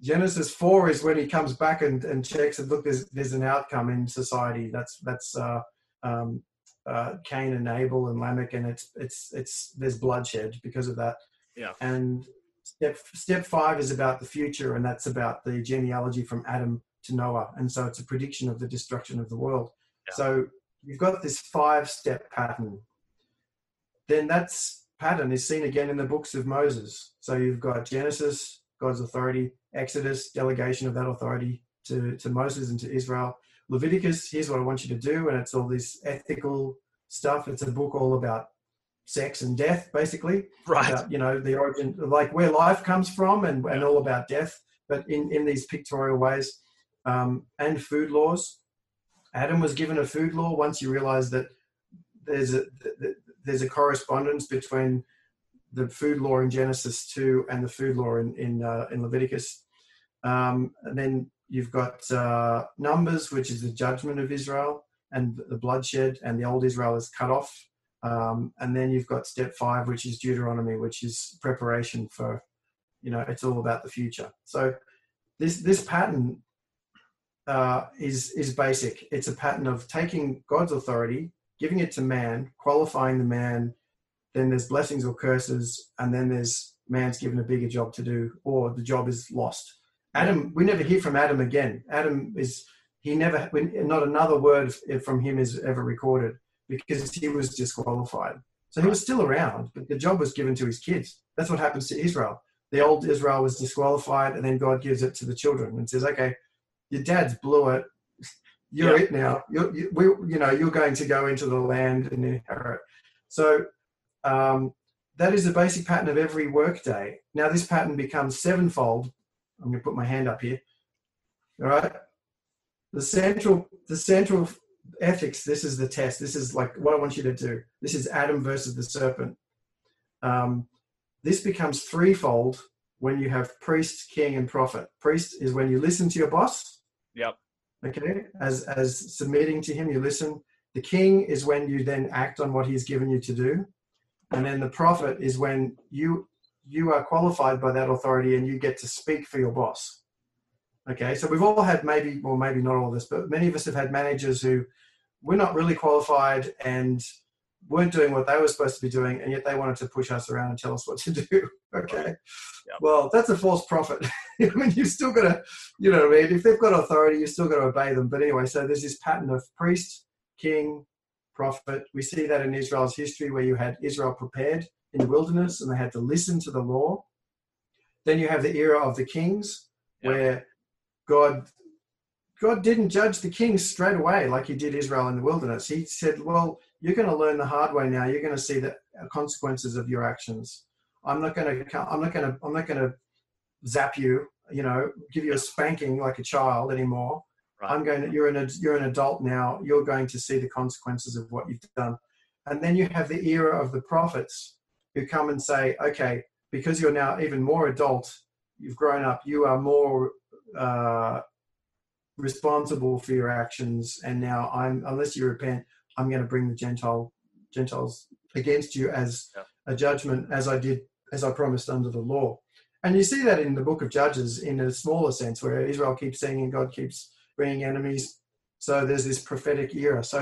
Genesis four is when he comes back and, and checks and look, there's, there's an outcome in society. That's that's uh, um, uh, Cain and Abel and Lamech, and it's it's it's there's bloodshed because of that. Yeah. And step step five is about the future, and that's about the genealogy from Adam to Noah, and so it's a prediction of the destruction of the world. Yeah. So you've got this five-step pattern. Then that pattern is seen again in the books of Moses. So you've got Genesis, God's authority. Exodus, delegation of that authority to, to Moses and to Israel. Leviticus, here's what I want you to do, and it's all this ethical stuff. It's a book all about sex and death, basically. Right. About, you know, the origin, like where life comes from, and, and all about death, but in, in these pictorial ways. Um, and food laws. Adam was given a food law once you realize that there's a, there's a correspondence between the food law in Genesis two and the food law in, in, uh, in Leviticus. Um, and then you've got uh, Numbers, which is the judgment of Israel and the bloodshed, and the old Israel is cut off. Um, and then you've got step five, which is Deuteronomy, which is preparation for, you know, it's all about the future. So this this pattern uh, is is basic. It's a pattern of taking God's authority, giving it to man, qualifying the man. Then there's blessings or curses, and then there's man's given a bigger job to do, or the job is lost. Adam, we never hear from Adam again. Adam is he never not another word from him is ever recorded, because he was disqualified. So he was still around, but the job was given to his kids. That's what happens to Israel. The old Israel was disqualified, and then God gives it to the children and says, okay, your dad's blew it. You're yeah. it now. You're, you, we, you know, you're going to go into the land and inherit. So um, that is the basic pattern of every workday. Now this pattern becomes sevenfold. I'm going to put my hand up here. All right. The central, the central, ethics, this is the test. This is like what I want you to do. This is Adam versus the serpent. Um, this becomes threefold when you have priest, king, and prophet. Priest is when you listen to your boss. Yep. Okay. As as submitting to him, you listen. The king is when you then act on what he's given you to do. And then the prophet is when you you are qualified by that authority and you get to speak for your boss. Okay, so we've all had maybe, well, maybe not all of this, but many of us have had managers who were not really qualified and weren't doing what they were supposed to be doing, and yet they wanted to push us around and tell us what to do. Okay, right. Yep. Well, that's a false prophet. I mean, you've still got to, you know what I mean? If they've got authority, you've still got to obey them. But anyway, so there's this pattern of priest, king, prophet. We see that in Israel's history, where you had Israel prepared in the wilderness and they had to listen to the law. Then you have the era of the kings, yep. where God God didn't judge the kings straight away like he did Israel in the wilderness. He said, well, you're going to learn the hard way now. You're going to see the consequences of your actions. I'm not going to I'm not going to I'm not going to zap you, you know, give you a spanking like a child anymore. Right. I'm going to you're an you're an adult now. You're going to see the consequences of what you've done. And then you have the era of the prophets who come and say, okay, because you're now even more adult, you've grown up, you are more Uh, responsible for your actions, and now I'm unless you repent, I'm going to bring the Gentile Gentiles against you as yeah. a judgment, as I did, as I promised under the law. And you see that in the book of Judges in a smaller sense, where Israel keeps sinning and God keeps bringing enemies. So there's this prophetic era. So,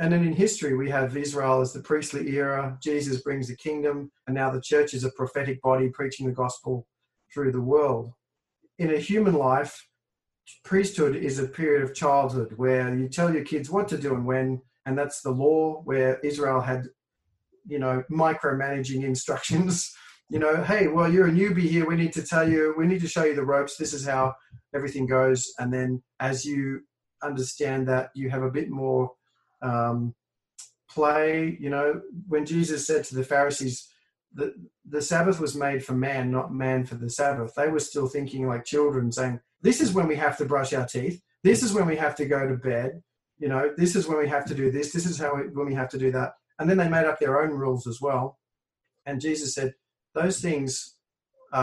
and then in history we have Israel as the priestly era. Jesus brings the kingdom, and now the church is a prophetic body preaching the gospel through the world. In a human life, priesthood is a period of childhood where you tell your kids what to do and when, and that's the law, where Israel had, you know, micromanaging instructions. You know, hey, well, you're a newbie here. We need to tell you, we need to show you the ropes. This is how everything goes. And then as you understand that, you have a bit more um, play. You know, when Jesus said to the Pharisees, The, the Sabbath was made for man, not man for the Sabbath. They were still thinking like children, saying, this is when we have to brush our teeth. This is when we have to go to bed. You know, this is when we have to do this. This is how we, when we have to do that. And then they made up their own rules as well. And Jesus said, those things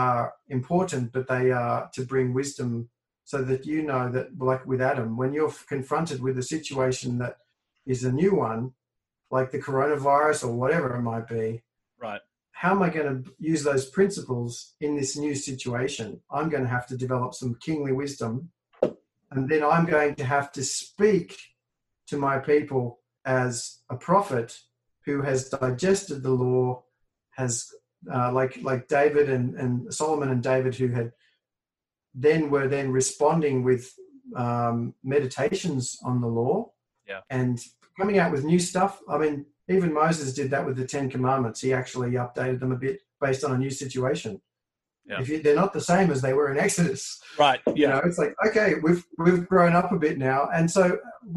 are important, but they are to bring wisdom so that you know that, like with Adam, when you're confronted with a situation that is a new one, like the coronavirus or whatever it might be, right? How am I going to use those principles in this new situation? I'm going to have to develop some kingly wisdom, and then I'm going to have to speak to my people as a prophet who has digested the law, has uh, like like David and, and Solomon and David, who had then were then responding with um, meditations on the law, yeah. and coming out with new stuff. I mean, even Moses did that with the Ten Commandments. He actually updated them a bit based on a new situation. Yeah. If you, they're not the same as they were in Exodus, right? Yeah. You know, it's like, okay, we've we've grown up a bit now, and so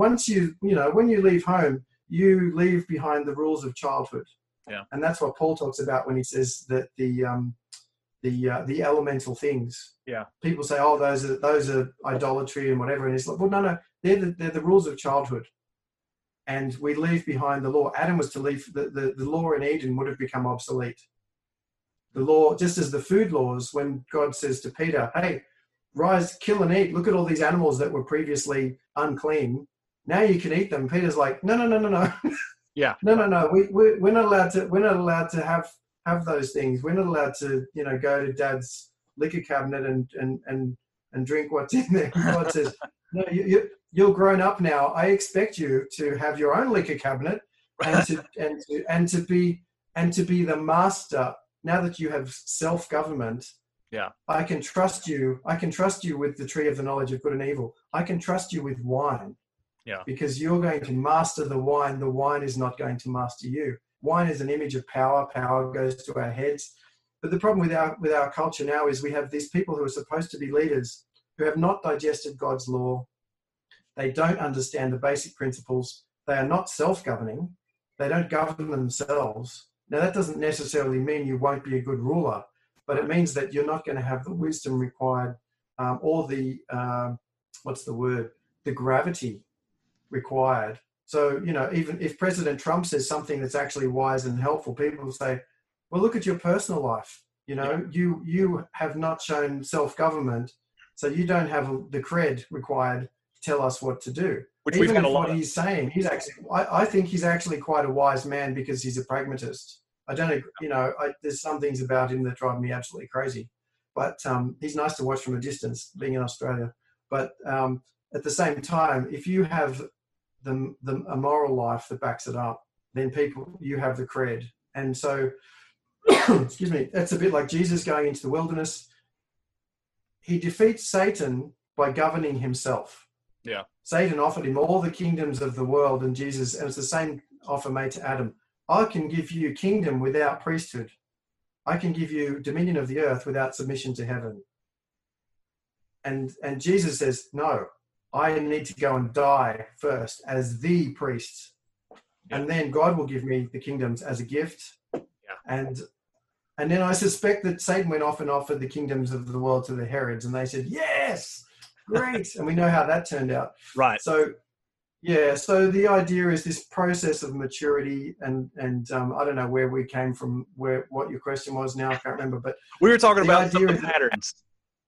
once you you know when you leave home, you leave behind the rules of childhood. Yeah. And that's what Paul talks about when he says that the um, the uh, the elemental things. Yeah. People say, oh, those are those are idolatry and whatever, and it's like, well, no, no, they're the, they're the rules of childhood. And we leave behind the law. Adam was to leave, the, the, the law in Eden would have become obsolete. The law, just as the food laws, when God says to Peter, hey, rise, kill and eat. Look at all these animals that were previously unclean. Now you can eat them. Peter's like, no, no, no, no, no. Yeah. No, no, no. We, we we're not allowed to. We're not allowed to have have those things. We're not allowed to, you know, go to Dad's liquor cabinet and and and, and drink what's in there. God says, no, you, you you're grown up now. I expect you to have your own liquor cabinet and to and to and to be and to be the master. Now that you have self-government, yeah, I can trust you. I can trust you with the tree of the knowledge of good and evil. I can trust you with wine. Yeah. Because you're going to master the wine. The wine is not going to master you. Wine is an image of power. Power goes to our heads. But the problem with our with our culture now is we have these people who are supposed to be leaders who have not digested God's law. They don't understand the basic principles. They are not self-governing. They don't govern themselves. Now, that doesn't necessarily mean you won't be a good ruler, but it means that you're not going to have the wisdom required um, or the, uh, what's the word, the gravity required. So, you know, even if President Trump says something that's actually wise and helpful, people will say, well, look at your personal life. You know, yeah. you you have not shown self-government, so you don't have the cred required to tell us what to do. Which even we've had a lot what of. He's saying, he's actually, I, I think he's actually quite a wise man because he's a pragmatist. I don't, you know, I, there's some things about him that drive me absolutely crazy, but um, he's nice to watch from a distance, being in Australia. But um, at the same time, if you have the, the a moral life that backs it up, then people, you have the cred. And so, excuse me, that's a bit like Jesus going into the wilderness. He defeats Satan by governing himself. Yeah. Satan offered him all the kingdoms of the world, and Jesus, and it's the same offer made to Adam. I can give you kingdom without priesthood. I can give you dominion of the earth without submission to heaven. And and Jesus says, no, I need to go and die first as the priest. Yeah. And then God will give me the kingdoms as a gift. Yeah. And and then I suspect that Satan went off and offered the kingdoms of the world to the Herods, and they said, yes, great. And we know how that turned out. Right. So, yeah, so the idea is this process of maturity, and and um, I don't know where we came from, where what your question was now, I can't remember. But we were talking the about the patterns.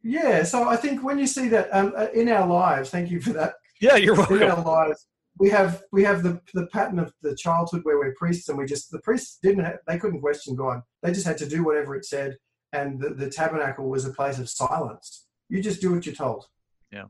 That, yeah, so I think when you see that um, in our lives, thank you for that. Yeah, you're welcome. In our lives, we have we have the, the pattern of the childhood where we're priests, and we just, the priests didn't, have, they couldn't question God. They just had to do whatever it said, and the, the tabernacle was a place of silence. You just do what you're told. Yeah.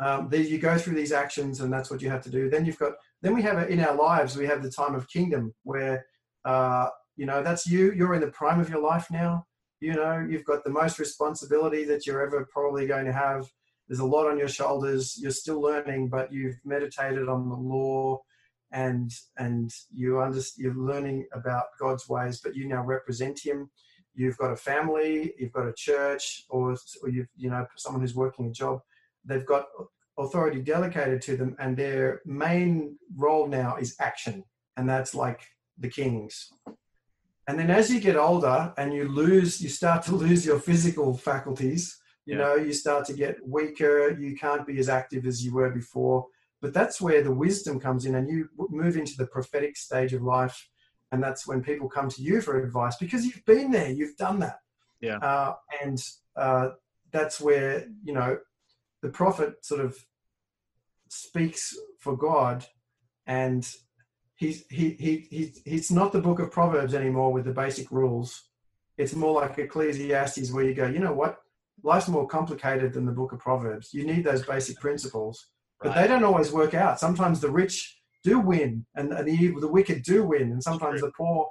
Um, the, you go through these actions, and that's what you have to do. Then you've got, then we have a, in our lives, we have the time of kingdom where, uh, you know, that's you, you're in the prime of your life now. You know, you've got the most responsibility that you're ever probably going to have. There's a lot on your shoulders. You're still learning, but you've meditated on the law, and, and you under, you're learning about God's ways, but you now represent him. You've got a family, you've got a church, or, or you've, you know, someone who's working a job. They've got authority delegated to them, and their main role now is action, and that's like the kings. And then as you get older and you lose, you start to lose your physical faculties, you yeah. know, you start to get weaker, you can't be as active as you were before, but that's where the wisdom comes in, and you move into the prophetic stage of life, and that's when people come to you for advice because you've been there, you've done that. Yeah. Uh, and uh, that's where, you know, the prophet sort of speaks for God, and he's, he, he, he, it's not the book of Proverbs anymore with the basic rules. It's more like Ecclesiastes where you go, you know what? Life's more complicated than the book of Proverbs. You need those basic principles, but right. they don't always work out. Sometimes the rich do win, and the, the wicked do win. And sometimes the poor,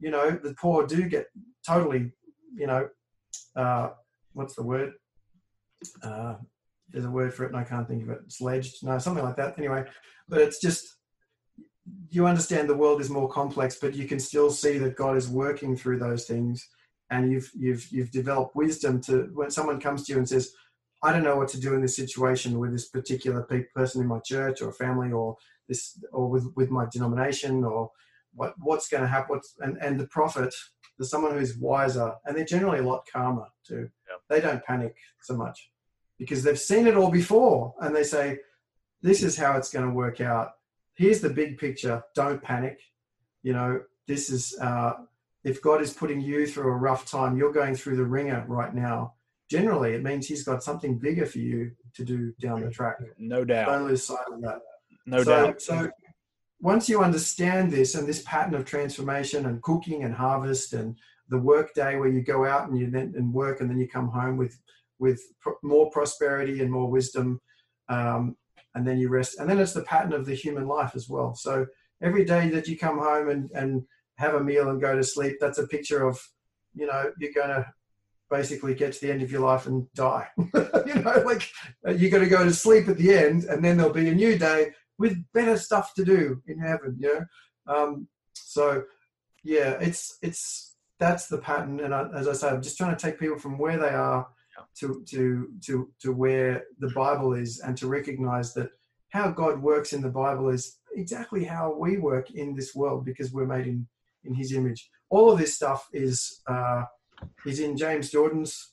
you know, the poor do get totally, you know, uh, what's the word? Uh, There's a word for it and I can't think of it. Sledged, no, something like that. Anyway, but it's just, you understand the world is more complex, but you can still see that God is working through those things, and you've you've you've developed wisdom to, when someone comes to you and says, I don't know what to do in this situation with this particular person in my church or family or this or with, with my denomination or what what's going to happen. What's, and, and the prophet, there's someone who's wiser, and they're generally a lot calmer too. Yep. They don't panic so much, because they've seen it all before, and they say, this is how it's going to work out. Here's the big picture. Don't panic. You know, this is, uh, if God is putting you through a rough time, you're going through the ringer right now. Generally, it means he's got something bigger for you to do down the track. No doubt. Don't lose sight of that. No so, doubt. So once you understand this and this pattern of transformation and cooking and harvest and the work day where you go out and you then and work and then you come home with with pro- more prosperity and more wisdom, um, and then you rest. And then it's the pattern of the human life as well. So every day that you come home and, and have a meal and go to sleep, that's a picture of, you know, you're going to basically get to the end of your life and die. You know, like you're going to go to sleep at the end and then there'll be a new day with better stuff to do in heaven, you know? Um, so yeah, it's, it's, that's the pattern. And I, as I say, I'm just trying to take people from where they are to, to, to, to where the Bible is, and to recognize that how God works in the Bible is exactly how we work in this world, because we're made in, in his image. All of this stuff is, uh, is in James Jordan's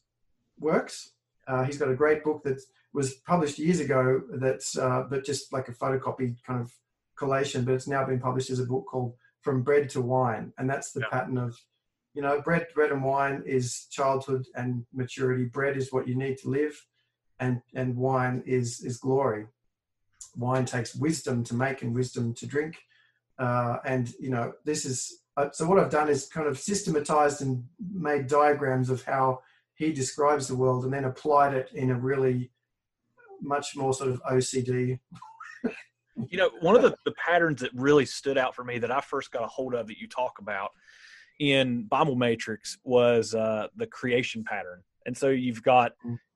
works. Uh, he's got a great book that was published years ago that's, uh, but just like a photocopy kind of collation, but it's now been published as a book called From Bread to Wine. And that's the yeah. pattern of, you know, bread, bread and wine is childhood and maturity. Bread is what you need to live, and, and wine is, is glory. Wine takes wisdom to make and wisdom to drink. Uh, and, you know, this is, so what I've done is kind of systematized and made diagrams of how he describes the world, and then applied it in a really much more sort of O C D. You know, one of the, the patterns that really stood out for me that I first got a hold of that you talk about in Bible Matrix was uh, the creation pattern. And so you've got,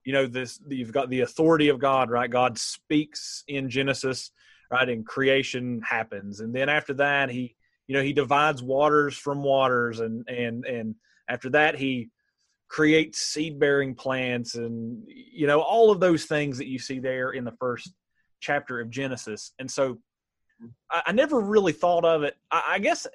you know, this, you've got the authority of God, right? God speaks in Genesis, right? And creation happens. And then after that, he, you know, he divides waters from waters, and, and, and after that he creates seed-bearing plants, and, you know, all of those things that you see there in the first chapter of Genesis. And so I, I never really thought of it. I, I guess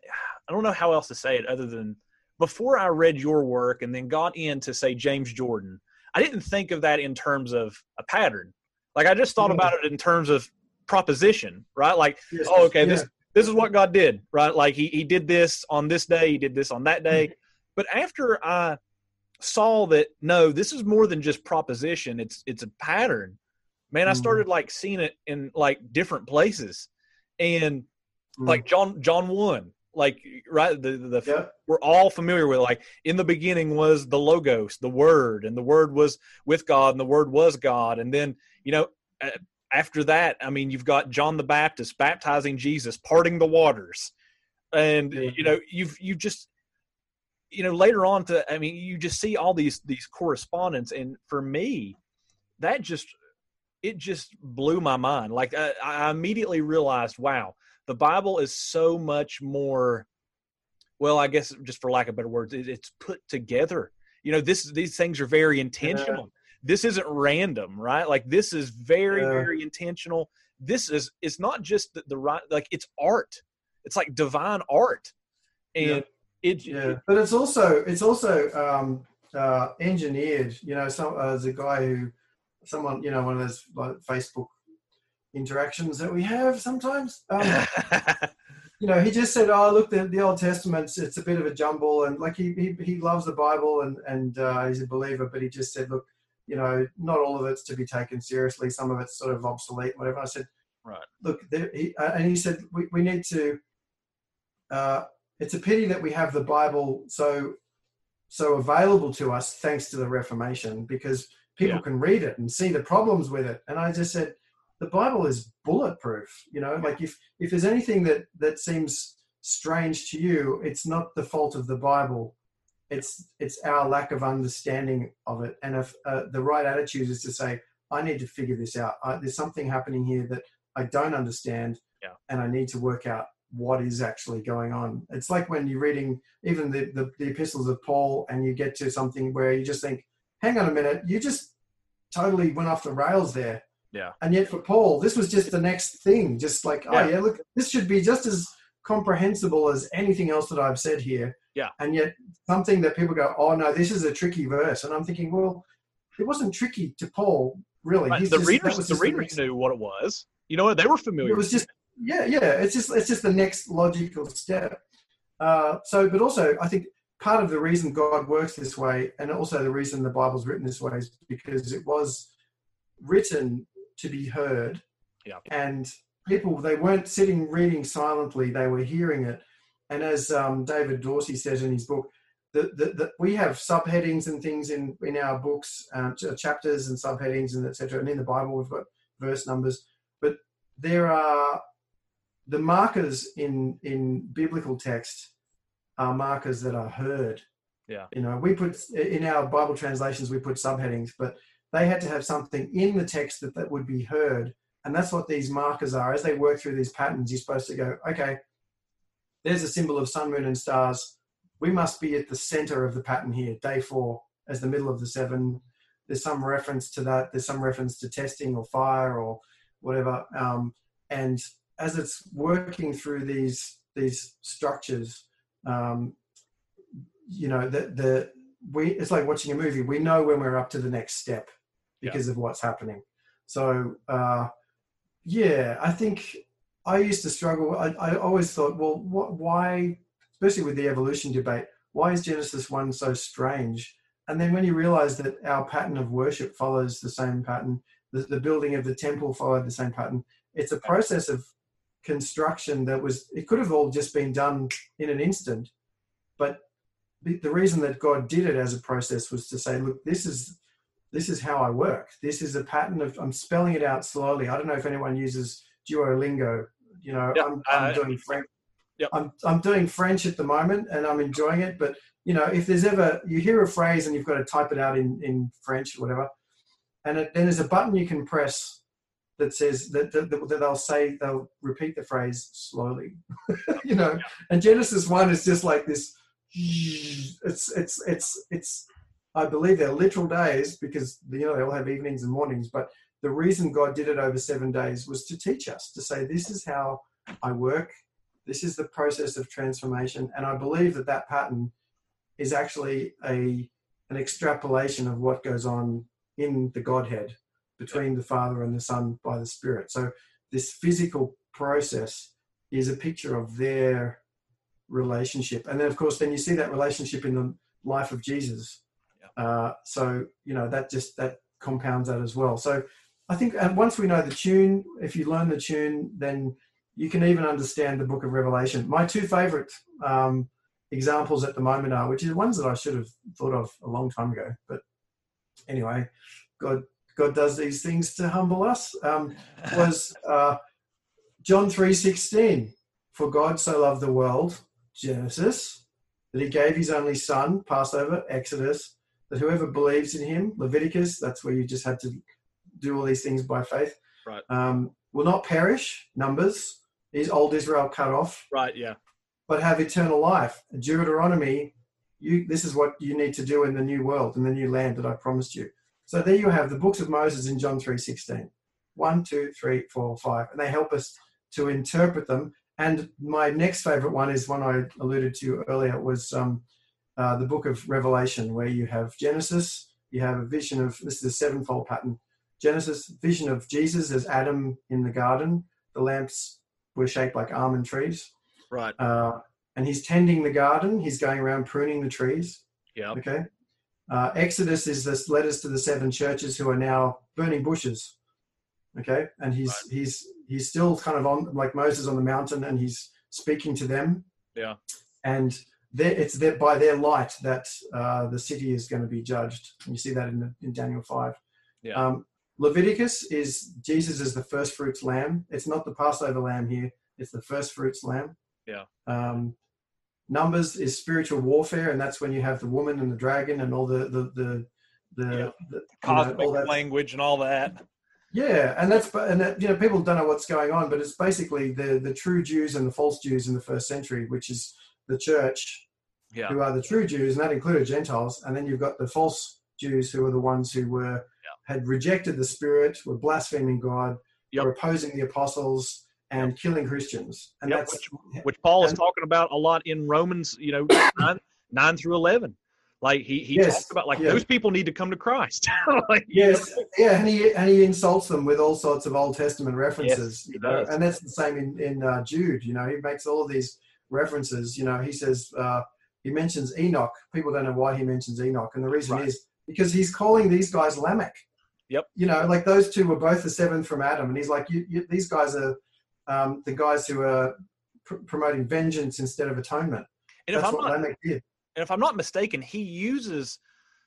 I don't know how else to say it other than before I read your work and then got into, say, James Jordan, I didn't think of that in terms of a pattern. Like I just thought about it in terms of proposition, right? Like, yes, oh, okay, yeah. this This is what God did, right? Like he, he did this on this day, he did this on that day. But after I saw that, no, this is more than just proposition. It's, it's a pattern, man. I started like seeing it in like different places, and like John, John one, like, right. The, the, the yeah. We're all familiar with, like, in the beginning was the Logos, the Word, and the Word was with God, and the Word was God. And then, you know, uh, after that, I mean, you've got John the Baptist baptizing Jesus, parting the waters. And, yeah. you know, you've, you just, you know, later on to, I mean, you just see all these, these correspondence. And for me, that just, it just blew my mind. Like I, I immediately realized, wow, the Bible is so much more, well, I guess just for lack of better words, it, it's put together. You know, this, these things are very intentional. Yeah. This isn't random, right? Like this is very, yeah. very intentional. This is, it's not just the, the right, like it's art. It's like divine art. And yeah. it, yeah. it, but it's also, it's also, um, uh, engineered, you know, some, uh, there's a guy who someone, you know, one of those like Facebook interactions that we have sometimes, um, you know, he just said, oh, look, the, the Old Testament, it's a bit of a jumble. And like, he, he, he loves the Bible, and, and, uh, he's a believer, but he just said, look, you know, not all of it's to be taken seriously. Some of it's sort of obsolete, whatever. I said, right. Look, there, he, uh, and he said, we, we need to, uh, it's a pity that we have the Bible so, so available to us thanks to the Reformation, because people yeah. can read it and see the problems with it. And I just said, the Bible is bulletproof, you know, like if, if there's anything that, that seems strange to you, it's not the fault of the Bible. It's it's our lack of understanding of it. And if uh, the right attitude is to say, I need to figure this out. I, there's something happening here that I don't understand, yeah. and I need to work out what is actually going on. It's like when you're reading even the, the, the epistles of Paul, and you get to something where you just think, hang on a minute, you just totally went off the rails there. Yeah. And yet for Paul, this was just the next thing, just like, yeah. oh, yeah, look, this should be just as comprehensible as anything else that I've said here. Yeah. And yet something that people go, oh no, this is a tricky verse. And I'm thinking, well, it wasn't tricky to Paul, really. Right. The just, readers, the readers the knew what it was. You know what? They were familiar. It was just, yeah, yeah. It's just, it's just the next logical step. Uh, so, but also I think part of the reason God works this way, and also the reason the Bible's written this way, is because it was written to be heard. Yeah. And people, they weren't sitting reading silently, they were hearing it. And as um, David Dorsey says in his book, the, the, the, we have subheadings and things in, in our books, um, chapters and subheadings and et cetera. And in the Bible, we've got verse numbers. But there are the markers in, in biblical text are markers that are heard. Yeah. You know, we put in our Bible translations, we put subheadings, but they had to have something in the text that, that would be heard. And that's what these markers are. As they work through these patterns, you're supposed to go, okay, there's a symbol of sun, moon, and stars. We must be at the center of the pattern here, day four, as the middle of the seven. There's some reference to that. There's some reference to testing or fire or whatever. Um, and as it's working through these these structures, um, you know, the, the we it's like watching a movie. We know when we're up to the next step because yeah. of what's happening. So, uh, yeah, I think I used to struggle. I, I always thought, well, what, why, especially with the evolution debate, why is Genesis one so strange? And then when you realize that our pattern of worship follows the same pattern, the, the building of the temple followed the same pattern, it's a process of construction that was, it could have all just been done in an instant. But the, the reason that God did it as a process was to say, look, this is, this is how I work. This is a pattern of, I'm spelling it out slowly. I don't know if anyone uses Duolingo, you know, yep. I'm, I'm uh, doing French. Yep. I'm, I'm doing French at the moment and I'm enjoying it. But, you know, if there's ever, you hear a phrase and you've got to type it out in, in French or whatever, and it, then there's a button you can press that says that, that, that they'll say, they'll repeat the phrase slowly, you know, yep. And Genesis one is just like this. It's, it's, it's, it's, I believe they're literal days because, you know, they all have evenings and mornings, but the reason God did it over seven days was to teach us, to say, this is how I work. This is the process of transformation. And I believe that that pattern is actually a an extrapolation of what goes on in the Godhead between the Father and the Son by the Spirit. So this physical process is a picture of their relationship. And then, of course, then you see that relationship in the life of Jesus. Uh, so, you know, that just, that compounds that as well. So I think once we know the tune, if you learn the tune, then you can even understand the book of Revelation. My two favorite um, examples at the moment are, which is ones that I should have thought of a long time ago. But anyway, God God does these things to humble us, um, was uh, John three sixteen. For God so loved the world, Genesis, that he gave his only son, Passover, Exodus, that whoever believes in him, Leviticus, that's where you just had to do all these things by faith. Right. Um, will not perish, Numbers, is old Israel cut off. Right, yeah. But have eternal life. Deuteronomy, you, this is what you need to do in the new world, in the new land that I promised you. So there you have the books of Moses in John three sixteen. One, two, three, four, five. And they help us to interpret them. And my next favorite one is one I alluded to earlier, was um, uh, the book of Revelation, where you have Genesis, you have a vision of, this is a sevenfold pattern, Genesis, vision of Jesus as Adam in the garden. The lamps were shaped like almond trees. Right. Uh, and he's tending the garden. He's going around pruning the trees. Yeah. Okay. Uh, Exodus is this letters to the seven churches who are now burning bushes. Okay. And he's, right. he's, he's still kind of on like Moses on the mountain, and he's speaking to them. Yeah. And it's that by their light that uh, the city is going to be judged. And you see that in, the, in Daniel five. Yeah. Um, Leviticus is Jesus as the first fruits lamb. It's not the Passover lamb here. It's the first fruits lamb. Yeah. Um, Numbers is spiritual warfare, and that's when you have the woman and the dragon and all the the the, the, yeah. the cosmic you know, language and all that. Yeah, and that's and that, you know, people don't know what's going on, but it's basically the the true Jews and the false Jews in the first century, which is the church, yeah. who are the true Jews, and that included Gentiles, and then you've got the false Jews who are the ones who were had rejected the Spirit, were blaspheming God, yep. were opposing the apostles, and yep. killing Christians. And yep, that's which, which Paul and, is talking about a lot in Romans, you know, nine, nine through eleven. Like he, he yes, talks about like yeah. those people need to come to Christ. like, yes, you know? yeah, and he and he insults them with all sorts of Old Testament references. Yes, you know? And that's the same in in uh, Jude. You know, he makes all of these references. You know, he says uh, he mentions Enoch. People don't know why he mentions Enoch, and the reason right. is because he's calling these guys Lamech. Yep. You know, like those two were both the seventh from Adam, and he's like, you, you, these guys are um, the guys who are pr promoting vengeance instead of atonement. And if, That's I'm what not, Lamech did. and if I'm not mistaken, he uses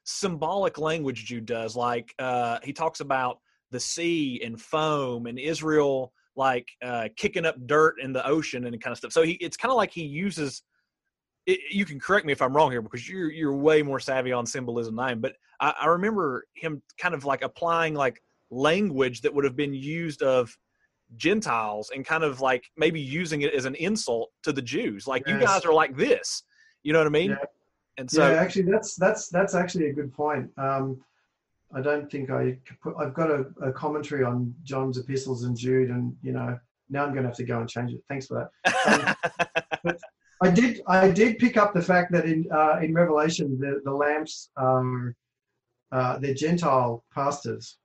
symbolic language Jude does. Like uh, he talks about the sea and foam and Israel like uh, kicking up dirt in the ocean and kind of stuff. So he, it's kind of like he uses it, you can correct me if I'm wrong here because you're, you're way more savvy on symbolism than I am. But I, I remember him kind of like applying like language that would have been used of Gentiles and kind of like maybe using it as an insult to the Jews. Like yes. you guys are like this, you know what I mean? Yeah. And so yeah, actually that's, that's, that's actually a good point. Um, I don't think I could put, I've got a, a commentary on John's epistles and Jude, and, you know, now I'm going to have to go and change it. Thanks for that. Um, but I did, I did pick up the fact that in, uh, in Revelation, the, the lamps, um, uh, they're Gentile pastors,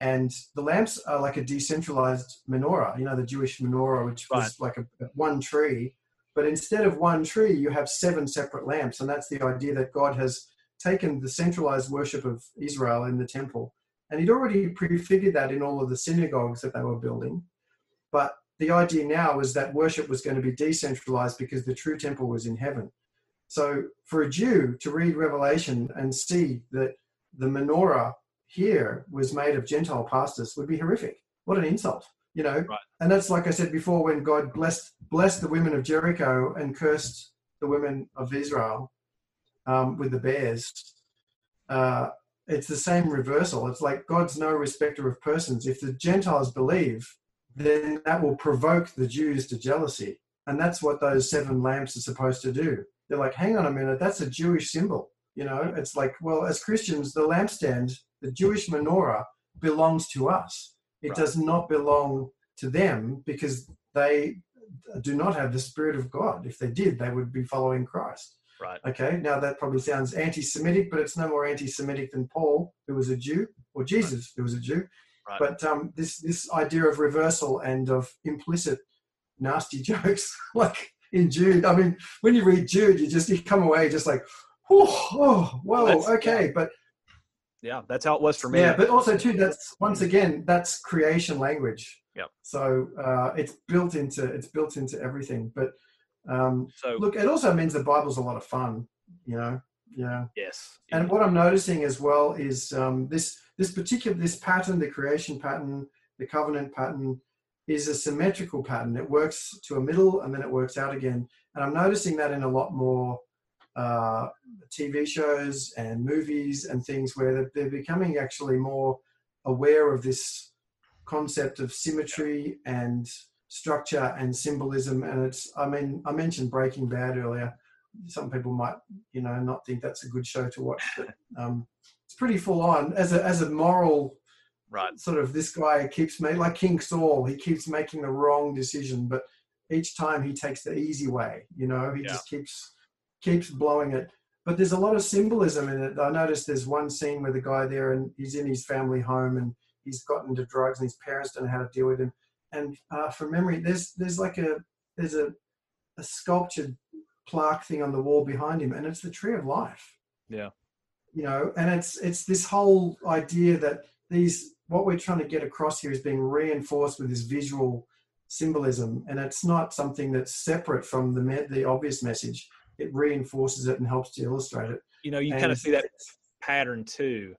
and the lamps are like a decentralized menorah, you know, the Jewish menorah, which right. was like a, one tree, but instead of one tree, you have seven separate lamps. And that's the idea that God has taken the centralized worship of Israel in the temple. And he'd already prefigured that in all of the synagogues that they were building. But the idea now is that worship was going to be decentralized because the true temple was in heaven. So for a Jew to read Revelation and see that the menorah here was made of Gentile pastors would be horrific. What an insult, you know? Right. And that's, like I said before, when God blessed, blessed the women of Jericho and cursed the women of Israel. Um, with the bears, uh, it's the same reversal. It's like God's no respecter of persons. If the Gentiles believe, then that will provoke the Jews to jealousy. And that's what those seven lamps are supposed to do. They're like, hang on a minute, that's a Jewish symbol. You know, it's like, well, as Christians, the lampstand, the Jewish menorah belongs to us. It right. does not belong to them because they do not have the Spirit of God. If they did, they would be following Christ. Right. Okay, now that probably sounds anti-Semitic, but it's no more anti-Semitic than Paul, who was a Jew, or Jesus, right. who was a Jew. Right. But um, this this idea of reversal and of implicit nasty jokes, like in Jude. I mean, when you read Jude, you just you come away just like, oh, oh whoa, that's, okay. Yeah. But yeah, that's how it was for me. Yeah, but also too, that's once again, that's creation language. Yeah. So uh, it's built into it's built into everything, but. Um, so look, it also means the Bible's a lot of fun, you know? Yeah. Yes. And what I'm noticing as well is, um, this, this particular, this pattern, the creation pattern, the covenant pattern is a symmetrical pattern. It works to a middle and then it works out again. And I'm noticing that in a lot more, uh, T V shows and movies and things where they're, they're becoming actually more aware of this concept of symmetry and structure and symbolism. And it's, I mean, I mentioned Breaking Bad earlier. Some people might, you know, not think that's a good show to watch, but um, it's pretty full on as a, as a moral right. sort of, this guy keeps making, like King Saul, he keeps making the wrong decision, but each time he takes the easy way, you know, he yeah. just keeps, keeps blowing it. But there's a lot of symbolism in it. I noticed there's one scene where the guy there and he's in his family home and he's gotten into drugs and his parents don't know how to deal with him. And uh, from memory, there's there's like a there's a, a sculptured plaque thing on the wall behind him, and it's the Tree of Life. Yeah, you know, and it's it's this whole idea that these what we're trying to get across here is being reinforced with this visual symbolism, and it's not something that's separate from the me the obvious message. It reinforces it and helps to illustrate it. You know, you and kind of see that pattern too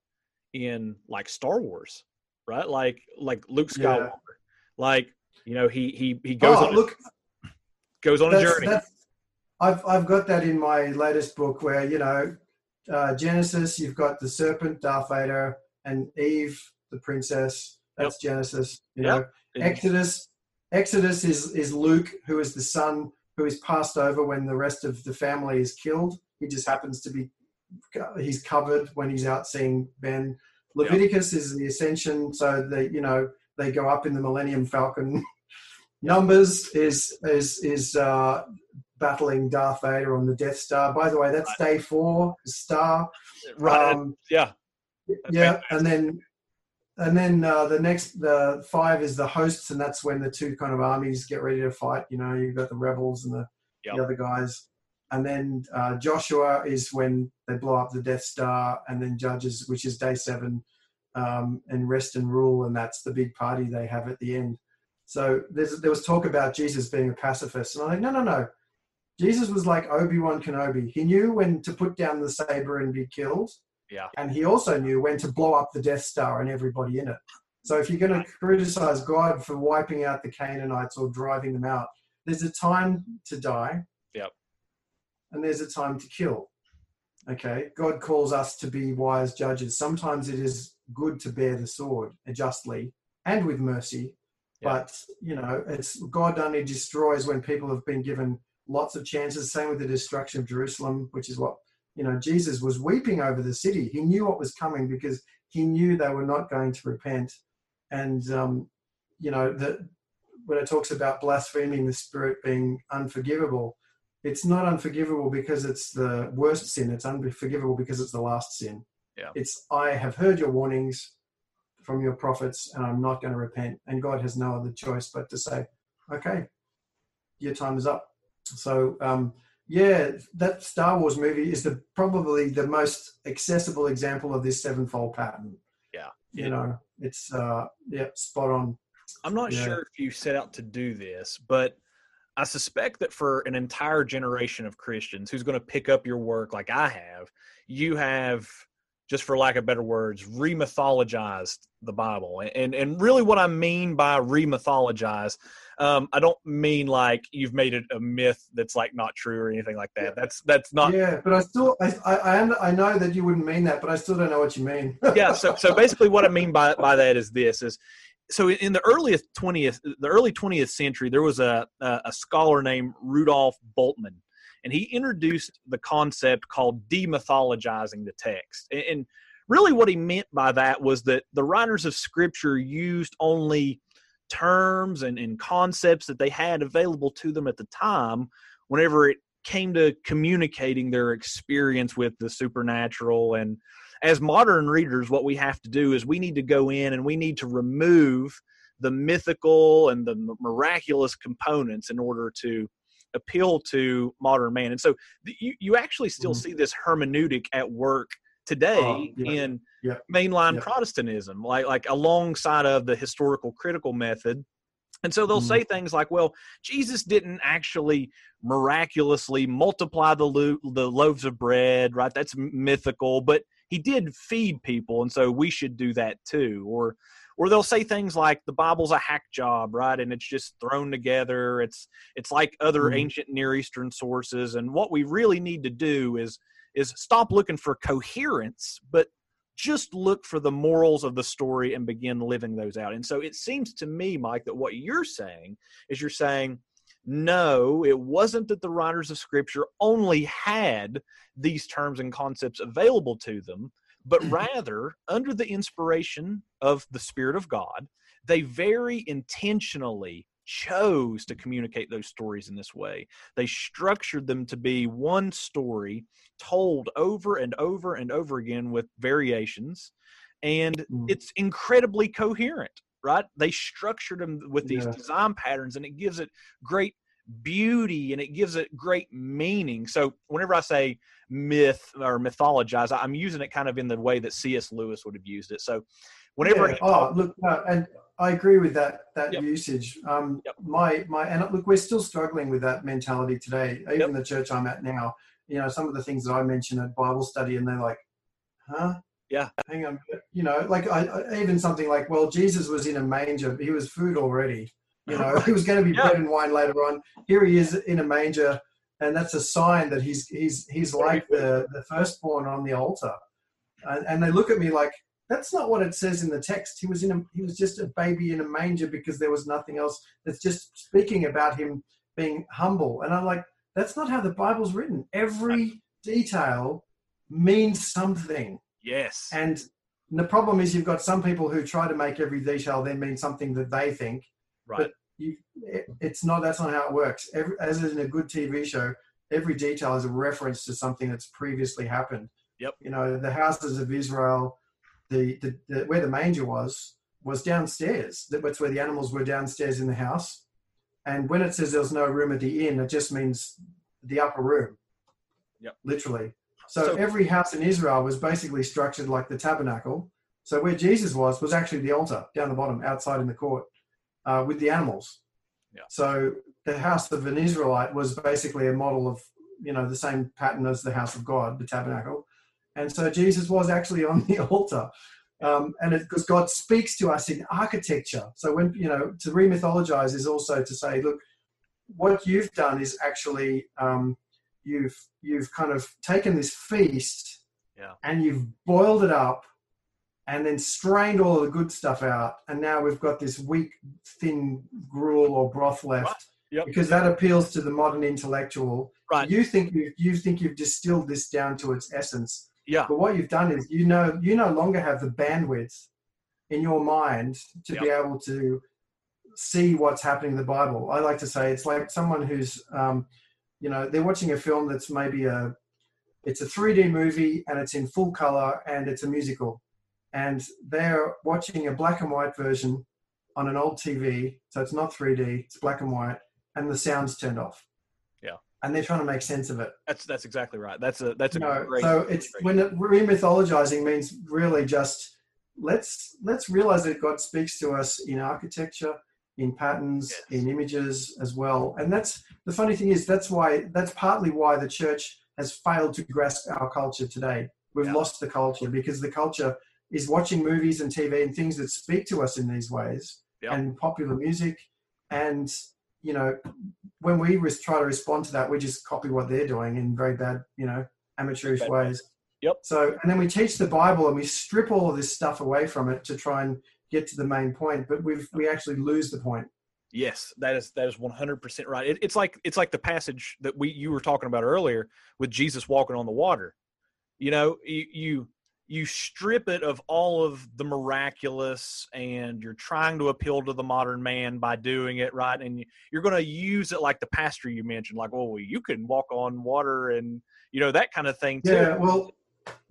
in like Star Wars, right? Like like Luke Skywalker. Yeah. Like, you know, he he he goes oh, on look, a, goes on a journey. I've I've got that in my latest book where, you know, uh, Genesis, you've got the serpent, Darth Vader, and Eve, the princess. That's yep. Genesis. You yep. know, Exodus. Exodus is is Luke, who is the son who is passed over when the rest of the family is killed. He just happens to be he's covered when he's out seeing Ben. Leviticus yep. is the ascension, so the you know. They go up in the Millennium Falcon. Numbers is is is uh, battling Darth Vader on the Death Star. By the way, that's right. day four. Star, right? Um, yeah, that's yeah. Fantastic. And then and then uh, the next the five is the hosts, and that's when the two kind of armies get ready to fight. You know, you've got the rebels and the, yep. the other guys. And then uh, Joshua is when they blow up the Death Star, and then Judges, which is day seven. Um, and rest and rule, and that's the big party they have at the end. So there's, there was talk about Jesus being a pacifist. And I'm like, no, no, no. Jesus was like Obi-Wan Kenobi. He knew when to put down the saber and be killed. Yeah. And he also knew when to blow up the Death Star and everybody in it. So if you're going to criticize God for wiping out the Canaanites or driving them out, there's a time to die. Yep. And there's a time to kill. Okay. God calls us to be wise judges. Sometimes it is good to bear the sword justly and with mercy. Yep. But, you know, it's God only destroys when people have been given lots of chances. Same with the destruction of Jerusalem, which is what, you know, Jesus was weeping over the city. He knew what was coming because he knew they were not going to repent. And, um, you know, the, when it talks about blaspheming the Spirit being unforgivable, it's not unforgivable because it's the worst sin. It's unforgivable because it's the last sin. Yeah. It's, I have heard your warnings from your prophets and I'm not going to repent. And God has no other choice but to say, okay, your time is up. So, um, yeah, that Star Wars movie is the probably the most accessible example of this sevenfold pattern. Yeah. You know, it's, uh, yeah, spot on. I'm not yeah. sure if you set out to do this, but I suspect that for an entire generation of Christians who's going to pick up your work like I have, you have, just for lack of better words, remythologized the Bible. And and really what I mean by remythologized, um, I don't mean like you've made it a myth that's like not true or anything like that. Yeah. That's that's not. Yeah, but I still I, I I know that you wouldn't mean that, but I still don't know what you mean. yeah. So so basically what I mean by by that is this is. So in the earliest twentieth, the early twentieth century, there was a a scholar named Rudolf Bultmann, and he introduced the concept called demythologizing the text. And really, what he meant by that was that the writers of Scripture used only terms and, and concepts that they had available to them at the time, whenever it came to communicating their experience with the supernatural. And as modern readers, what we have to do is we need to go in and we need to remove the mythical and the miraculous components in order to appeal to modern man. And so the, you, you actually still mm-hmm. see this hermeneutic at work today uh, yeah, in yeah, mainline yeah. Protestantism, like, like alongside of the historical critical method. And so they'll mm-hmm. say things like, well, Jesus didn't actually miraculously multiply the, lo- the loaves of bread, right? That's mythical, but he did feed people, and so we should do that too. Or or they'll say things like the Bible's a hack job, right? And it's just thrown together. It's it's like other mm. ancient Near Eastern sources. And what we really need to do is is stop looking for coherence, but just look for the morals of the story and begin living those out. And so it seems to me, Mike, that what you're saying is you're saying, no, it wasn't that the writers of Scripture only had these terms and concepts available to them, but rather, under the inspiration of the Spirit of God, they very intentionally chose to communicate those stories in this way. They structured them to be one story told over and over and over again with variations, and it's incredibly coherent. Right? They structured them with these yeah. design patterns, and it gives it great beauty and it gives it great meaning. So whenever I say myth or mythologize, I'm using it kind of in the way that C S. Lewis would have used it. So whenever yeah. oh talks- look, no, and I agree with that that yep. usage. Um, yep. My my and look, we're still struggling with that mentality today. Even yep. the church I'm at now, you know, some of the things that I mention at Bible study, and they're like, huh? Yeah. Hang on. You know, like I, I, even something like, well, Jesus was in a manger. He was food already. You know, he was going to be yeah. bread and wine later on. Here he is in a manger. And that's a sign that he's he's he's like the, the firstborn on the altar. And, and they look at me like, that's not what it says in the text. He was in a, he was just a baby in a manger because there was nothing else. That's just speaking about him being humble. And I'm like, that's not how the Bible's written. Every detail means something. Yes. And the problem is you've got some people who try to make every detail then mean something that they think. Right. But you, it, it's not, that's not how it works. Every, as in a good T V show, every detail is a reference to something that's previously happened. Yep. You know, the houses of Israel, the, the, the where the manger was, was downstairs. That's where the animals were downstairs in the house. And when it says there's no room at the inn, it just means the upper room. Yep. Literally. So, so every house in Israel was basically structured like the tabernacle. So where Jesus was was actually the altar down the bottom outside in the court. uh, with the animals. Yeah. So the house of an Israelite was basically a model of, you know, the same pattern as the house of God, the tabernacle. And so Jesus was actually on the altar. Um, and because God speaks to us in architecture. So when, you know, to remythologize is also to say, look, what you've done is actually um, you've, you've kind of taken this feast yeah. and you've boiled it up and then strained all of the good stuff out. And now we've got this weak, thin gruel or broth left yep. because that appeals to the modern intellectual. Right. You think you, you think you've distilled this down to its essence. Yeah. But what you've done is you know you no longer have the bandwidth in your mind to yep. be able to see what's happening in the Bible. I like to say it's like someone who's, um, you know, they're watching a film that's maybe a, it's a three D movie and it's in full color and it's a musical. And they're watching a black and white version on an old T V. So it's not three D, it's black and white, and the sound's turned off. Yeah. And they're trying to make sense of it. That's that's exactly right. That's a that's a you know, great. So it's great. When it, remythologizing means really just let's let's realize that God speaks to us in architecture, in patterns, yes. in images as well. And that's the funny thing is that's why that's partly why the church has failed to grasp our culture today. We've yeah. lost the culture because the culture is watching movies and T V and things that speak to us in these ways, yeah. and popular music, and you know. When we res- try to respond to that, we just copy what they're doing in very bad, you know, amateurish bad. ways. Yep. So, and then we teach the Bible and we strip all of this stuff away from it to try and get to the main point, but we've, we actually lose the point. Yes, that is, that is one hundred percent right. It, it's like, it's like the passage that we, you were talking about earlier with Jesus walking on the water. You know, you, you, you strip it of all of the miraculous and you're trying to appeal to the modern man by doing it, right? And you're going to use it like the pastor you mentioned, like, oh, well, you can walk on water and, you know, that kind of thing too. Yeah, well,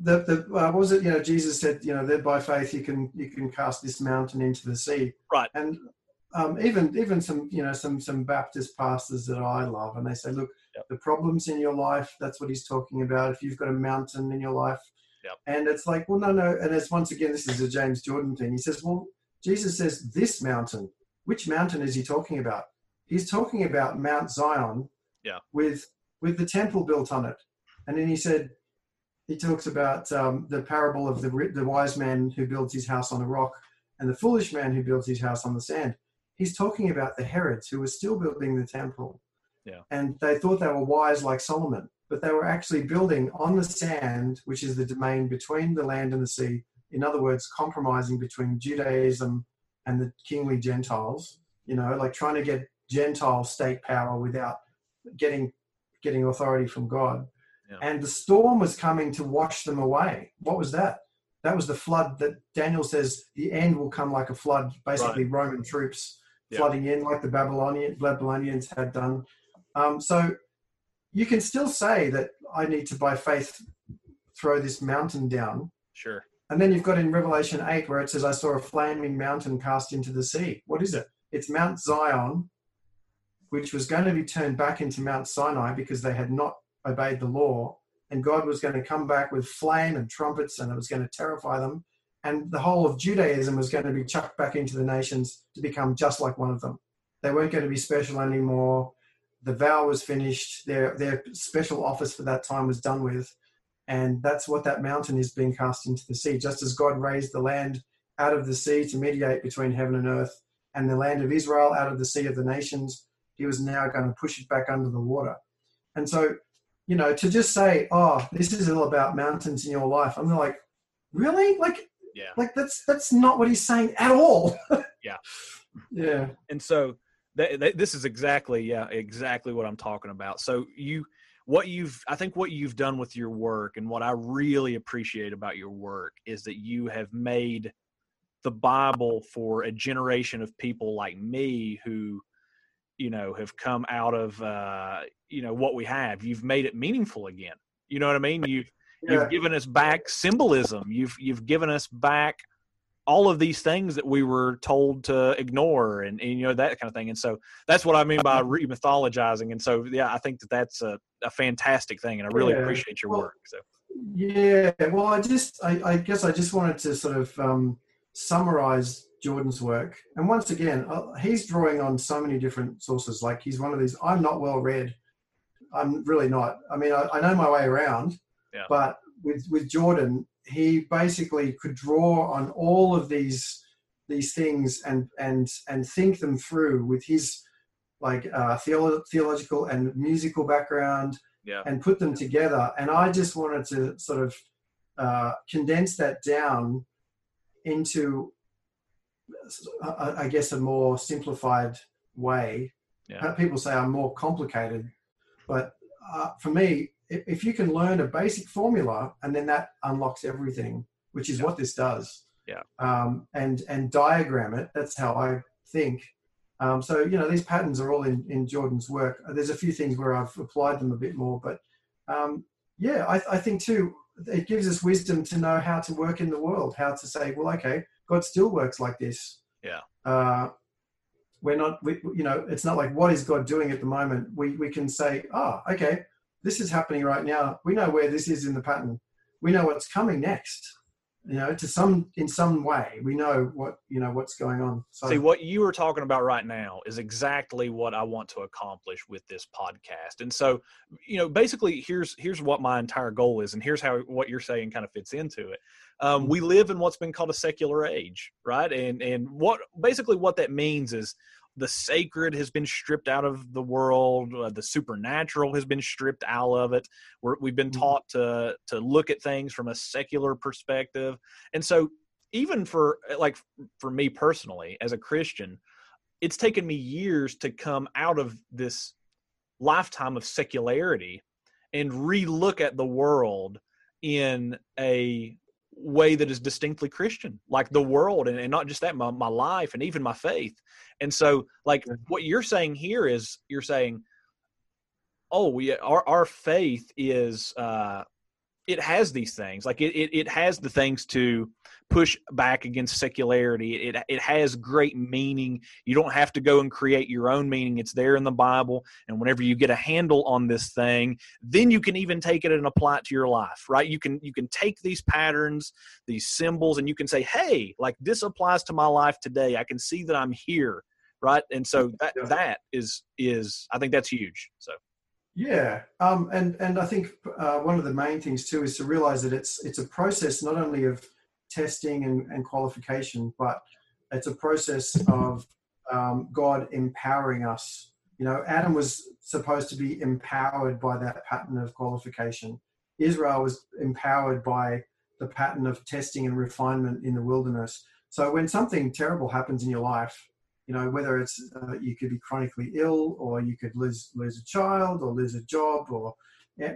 the, the, uh, what was it? You know, Jesus said, you know, that by faith you can, you can cast this mountain into the sea. Right. And um, even, even some, you know, some, some Baptist pastors that I love, and they say, look, yep. the problems in your life, that's what he's talking about. If you've got a mountain in your life, Yep. And it's like, well, no, no. And it's once again, this is a James Jordan thing. He says, well, Jesus says this mountain, which mountain is he talking about? He's talking about Mount Zion yeah. with, with the temple built on it. And then he said, he talks about um, the parable of the, the wise man who builds his house on a rock and the foolish man who builds his house on the sand. He's talking about the Herods who were still building the temple. Yeah. And they thought they were wise like Solomon. But they were actually building on the sand, which is the domain between the land and the sea. In other words, compromising between Judaism and the kingly Gentiles, you know, like trying to get Gentile state power without getting getting authority from God. Yeah. And the storm was coming to wash them away. What was that? That was the flood that Daniel says the end will come like a flood, basically right. Roman troops yeah. flooding in like the Babylonian, Babylonians had done. Um, so... You can still say that I need to, by faith, throw this mountain down. Sure. And then you've got in Revelation eight where it says, I saw a flaming mountain cast into the sea. What is it? It's Mount Zion, which was going to be turned back into Mount Sinai because they had not obeyed the law. And God was going to come back with flame and trumpets and it was going to terrify them. And the whole of Judaism was going to be chucked back into the nations to become just like one of them. They weren't going to be special anymore. The vow was finished. Their their special office for that time was done with. And that's what that mountain is being cast into the sea. Just as God raised the land out of the sea to mediate between heaven and earth and the land of Israel out of the sea of the nations, he was now going to push it back under the water. And so, you know, to just say, oh, this is all about mountains in your life. I'm like, really? Like, yeah. like that's, that's not what he's saying at all. yeah. Yeah. And so, They, they, this is exactly, yeah, exactly what I'm talking about. So you, what you've, I think what you've done with your work and what I really appreciate about your work is that you have made the Bible for a generation of people like me who, you know, have come out of, uh, you know, what we have. You've made it meaningful again. You know what I mean? You've, yeah. you've given us back symbolism. You've, you've given us back all of these things that we were told to ignore and, and, you know, that kind of thing. And so that's what I mean by remythologizing. And so, yeah, I think that that's a, a fantastic thing. And I really yeah. appreciate your well, work. So. Yeah. Well, I just, I, I guess I just wanted to sort of um, summarize Jordan's work. And once again, uh, he's drawing on so many different sources. Like, he's one of these, I'm not well read. I'm really not. I mean, I, I know my way around, yeah. but with, with Jordan, he basically could draw on all of these, these things and, and, and think them through with his like uh, theolo- theological and musical background yeah. and put them together. And I just wanted to sort of uh, condense that down into, I guess, a more simplified way. Yeah. People say I'm more complicated, but uh, for me, if you can learn a basic formula and then that unlocks everything, which is yeah. what this does. Yeah. Um, and, and diagram it. That's how I think. Um, so, you know, these patterns are all in, in Jordan's work. There's a few things where I've applied them a bit more, but um, yeah, I, I think too, it gives us wisdom to know how to work in the world, how to say, well, okay, God still works like this. Yeah. Uh, we're not, we, you know, it's not like, what is God doing at the moment? We we can say, oh, okay, this is happening right now. We know where this is in the pattern. We know what's coming next, you know, to some, in some way, we know what, you know, what's going on. So see, what you were talking about right now is exactly what I want to accomplish with this podcast. And so, you know, basically here's, here's what my entire goal is. And here's how, what you're saying kind of fits into it. Um, we live in what's been called a secular age, right? And, and what, basically what that means is the sacred has been stripped out of the world. Uh, the supernatural has been stripped out of it. We're, we've been taught to to look at things from a secular perspective. And so even for, like, for me personally, as a Christian, it's taken me years to come out of this lifetime of secularity and relook at the world in a way that is distinctly Christian, like the world, and, and not just that, my, my life and even my faith. And so, like, what you're saying here is you're saying, oh, we, our, our faith is, uh, it has these things, like it, it, it has the things to push back against secularity. It, it has great meaning. You don't have to go and create your own meaning. It's there in the Bible. And whenever you get a handle on this thing, then you can even take it and apply it to your life, right? You can, you can take these patterns, these symbols, and you can say, hey, like this applies to my life today. I can see that I'm here. Right. And so that, that is, is, I think that's huge. So. Yeah. Um, and, and I think uh, one of the main things too is to realize that it's, it's a process not only of testing and, and qualification, but it's a process of um, God empowering us. You know, Adam was supposed to be empowered by that pattern of qualification. Israel was empowered by the pattern of testing and refinement in the wilderness. So when something terrible happens in your life, you know, whether it's uh, you could be chronically ill, or you could lose lose a child, or lose a job, or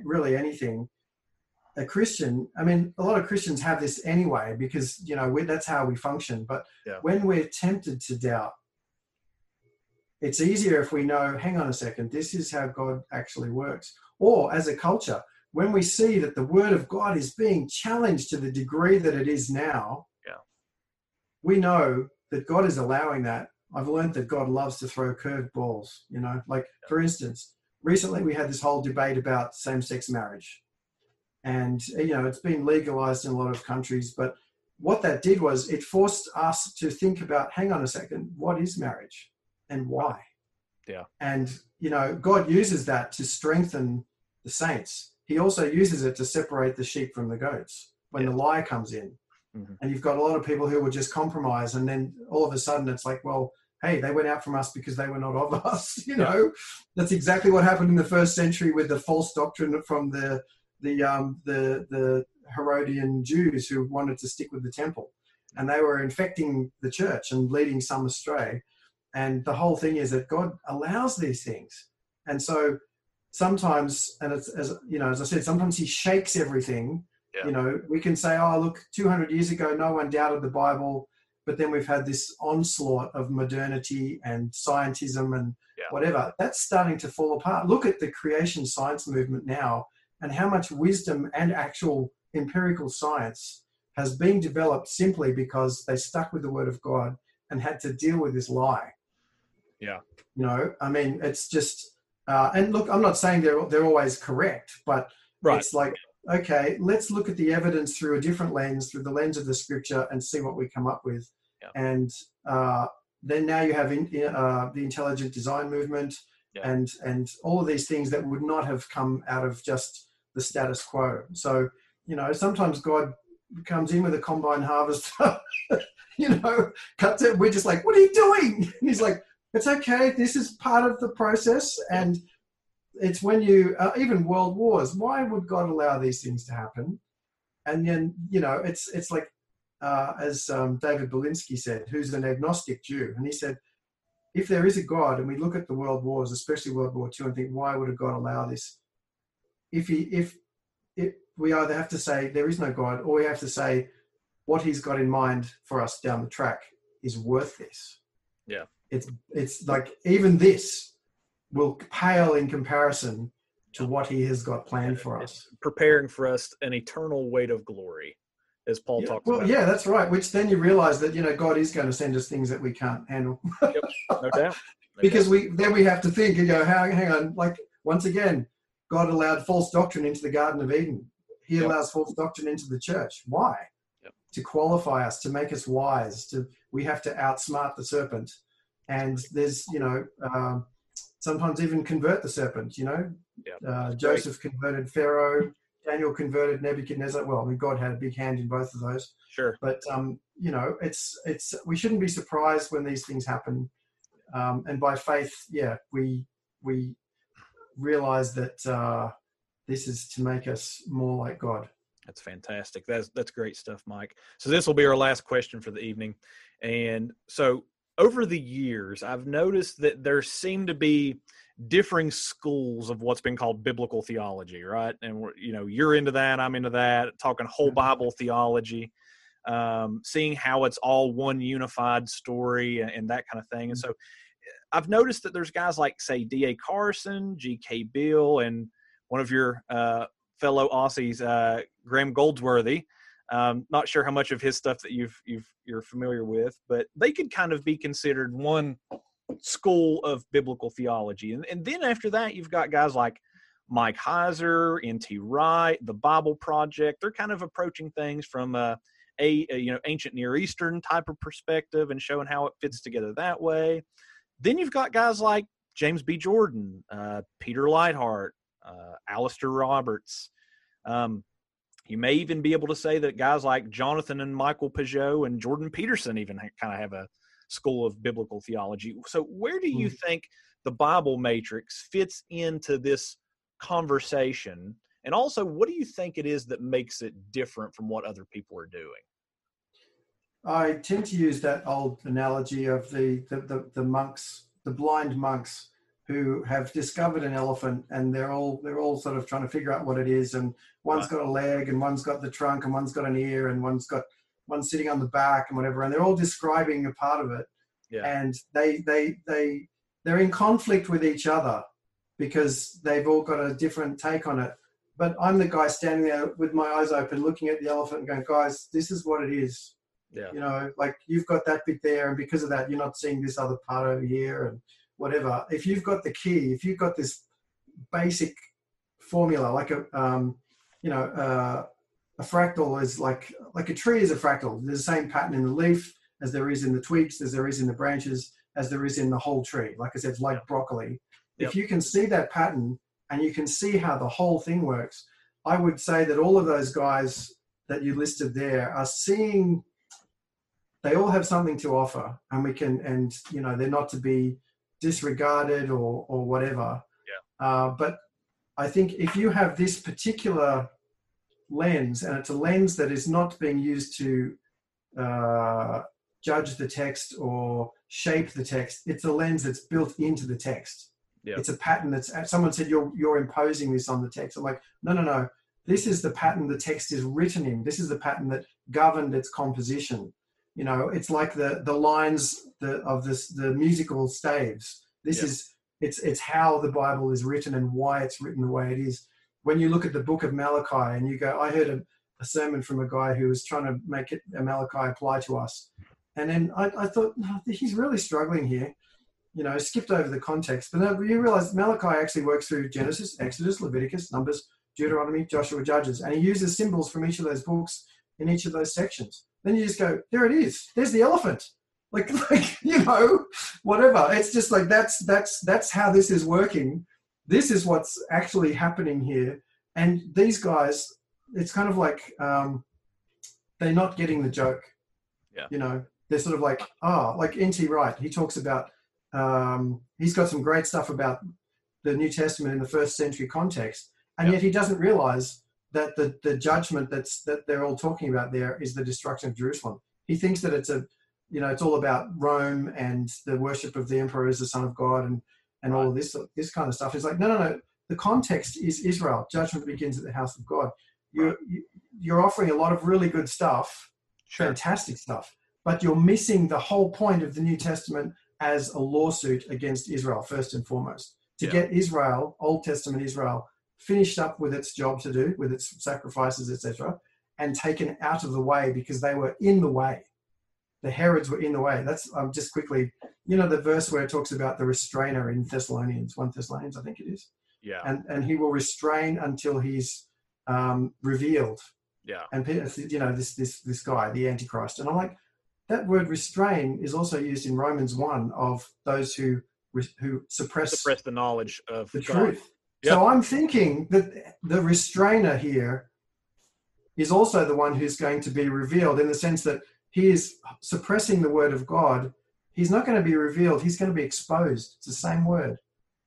really anything. A Christian, I mean, a lot of Christians have this anyway, because, you know, we, that's how we function. But yeah. when we're tempted to doubt, it's easier if we know, hang on a second, this is how God actually works. Or as a culture, when we see that the word of God is being challenged to the degree that it is now, yeah. we know that God is allowing that. I've learned that God loves to throw curved balls, you know, like, for instance, recently we had this whole debate about same-sex marriage, and, you know, it's been legalized in a lot of countries, but what that did was it forced us to think about, hang on a second, what is marriage and why? Yeah. And, you know, God uses that to strengthen the saints. He also uses it to separate the sheep from the goats when yeah. the lie comes in. And you've got a lot of people who will just compromise, and then all of a sudden it's like, well, hey, they went out from us because they were not of us. You know, that's exactly what happened in the first century with the false doctrine from the the um, the the Herodian Jews who wanted to stick with the temple, and they were infecting the church and leading some astray. And the whole thing is that God allows these things, and so sometimes, and it's, as you know, as I said, sometimes He shakes everything. You know, we can say, oh, look, two hundred years ago, no one doubted the Bible. But then we've had this onslaught of modernity and scientism and yeah. whatever. That's starting to fall apart. Look at the creation science movement now, and how much wisdom and actual empirical science has been developed simply because they stuck with the word of God and had to deal with this lie. Yeah. You know, I mean, it's just, uh, and look, I'm not saying they're, they're always correct, but right. it's like, okay, let's look at the evidence through a different lens, through the lens of the scripture, and see what we come up with. Yeah. And uh, then now you have in, uh, the intelligent design movement, yeah. and and all of these things that would not have come out of just the status quo. So, you know, sometimes God comes in with a combine harvester, you know, cuts it. We're just like, what are you doing? And he's like, it's okay. This is part of the process. And it's when you, uh, even world wars, why would God allow these things to happen? And then, you know, it's, it's like, uh, as um, David Belinsky said, who's an agnostic Jew. And he said, if there is a God and we look at the world wars, especially World War Two, and think, why would a God allow this? If he, if it, we either have to say there is no God, or we have to say what he's got in mind for us down the track is worth this. Yeah. It's, it's like, even this will pale in comparison to what he has got planned for us. It's preparing for us an eternal weight of glory, as Paul yeah, talks well, about. Well, yeah, that's right. Which then you realize that, you know, God is going to send us things that we can't handle. Yep, no doubt. No because doubt. we then we have to think, you know, hang, hang on, like, once again, God allowed false doctrine into the Garden of Eden. He yep. allows false doctrine into the church. Why? Yep. To qualify us, to make us wise. To we have to outsmart the serpent. And there's, you know, um, sometimes even convert the serpent, you know. Yep. Uh, Joseph right. converted Pharaoh. Daniel converted Nebuchadnezzar. Well, I mean, God had a big hand in both of those. Sure. But, um, you know, it's it's we shouldn't be surprised when these things happen. Um, and by faith, yeah, we we realize that uh, this is to make us more like God. That's fantastic. That's, that's great stuff, Mike. So this will be our last question for the evening. And so over the years, I've noticed that there seem to be differing schools of what's been called biblical theology, right? And, we're, you know, you're into that, I'm into that, talking whole Bible theology, um, seeing how it's all one unified story and, and that kind of thing. And so I've noticed that there's guys like, say, D A Carson, G K Beale, and one of your uh, fellow Aussies, uh, Graham Goldsworthy. Um, not sure how much of his stuff that you've, you've, you're familiar with, but they could kind of be considered one school of biblical theology. And, and then after that, you've got guys like Mike Heiser, N T Wright, The Bible Project. They're kind of approaching things from a, a, a you know, ancient Near Eastern type of perspective and showing how it fits together that way. Then you've got guys like James B. Jordan, uh, Peter Leithart, uh, Alistair Roberts. Um, you may even be able to say that guys like Jonathan and Michael Pageau and Jordan Peterson even ha- kind of have a school of biblical theology. So where do you think the Bible Matrix fits into this conversation? And also, what do you think it is that makes it different from what other people are doing? I tend to use that old analogy of the, the, the, the monks, the blind monks who have discovered an elephant, and they're all they're all sort of trying to figure out what it is. And one's got a leg, and one's got the trunk, and one's got an ear, and one's got one's sitting on the back, and whatever. And they're all describing a part of it, yeah. and they they they they're in conflict with each other because they've all got a different take on it. But I'm the guy standing there with my eyes open, looking at the elephant, and going, "Guys, this is what it is." Yeah. You know, like, you've got that bit there, and because of that, you're not seeing this other part over here, and whatever. If you've got the key, if you've got this basic formula, like a, um, you know, uh, a fractal is like, like a tree is a fractal. There's the same pattern in the leaf as there is in the twigs, as there is in the branches, as there is in the whole tree. Like I said, like broccoli. Yep. If you can see that pattern and you can see how the whole thing works, I would say that all of those guys that you listed there are seeing, they all have something to offer, and we can, and, you know, they're not to be disregarded or or whatever. Yeah. Uh, but I think if you have this particular lens, and it's a lens that is not being used to uh, judge the text or shape the text, it's a lens that's built into the text. Yeah. It's a pattern that's, someone said, you're you're imposing this on the text. I'm like, no, no, no. This is the pattern the text is written in. This is the pattern that governed its composition. You know, it's like the, the lines the, of this, the musical staves. This yeah. is, it's it's how the Bible is written and why it's written the way it is. When you look at the book of Malachi and you go, I heard a, a sermon from a guy who was trying to make it a Malachi apply to us. And then I, I thought, no, he's really struggling here. You know, skipped over the context. But then you realize Malachi actually works through Genesis, Exodus, Leviticus, Numbers, Deuteronomy, Joshua, Judges. And he uses symbols from each of those books in each of those sections. then you just go, there it is. There's the elephant. Like, like, you know, whatever. It's just like, that's, that's, that's how this is working. This is what's actually happening here. And these guys, it's kind of like, um, they're not getting the joke. Yeah. You know, they're sort of like, oh, like N T Wright, he talks about, um, he's got some great stuff about the New Testament in the first century context. And yep. yet he doesn't realize that the, the judgment that's, that they're all talking about there is the destruction of Jerusalem. He thinks that it's a, you know, it's all about Rome and the worship of the emperor as the son of God and, and right. all of this, this kind of stuff. It's like, no, no, no. The context is Israel. Judgment begins at the house of God. You're, you're offering a lot of really good stuff, sure. fantastic stuff, but you're missing the whole point of the New Testament as a lawsuit against Israel, first and foremost. To yeah. get Israel, Old Testament Israel, finished up with its job to do, with its sacrifices, et cetera, and taken out of the way because they were in the way. The Herods were in the way. That's um, just quickly, you know, the verse where it talks about the restrainer in Thessalonians, First Thessalonians, I think it is. Yeah. And and he will restrain until he's um, revealed. Yeah. And you know, this this this guy, the Antichrist. And I'm like, that word restrain is also used in Romans one of those who who suppress, suppress the knowledge of the God. Truth. Yep. So I'm thinking that the restrainer here is also the one who's going to be revealed, in the sense that he is suppressing the word of God. He's not going to be revealed. He's going to be exposed. It's the same word.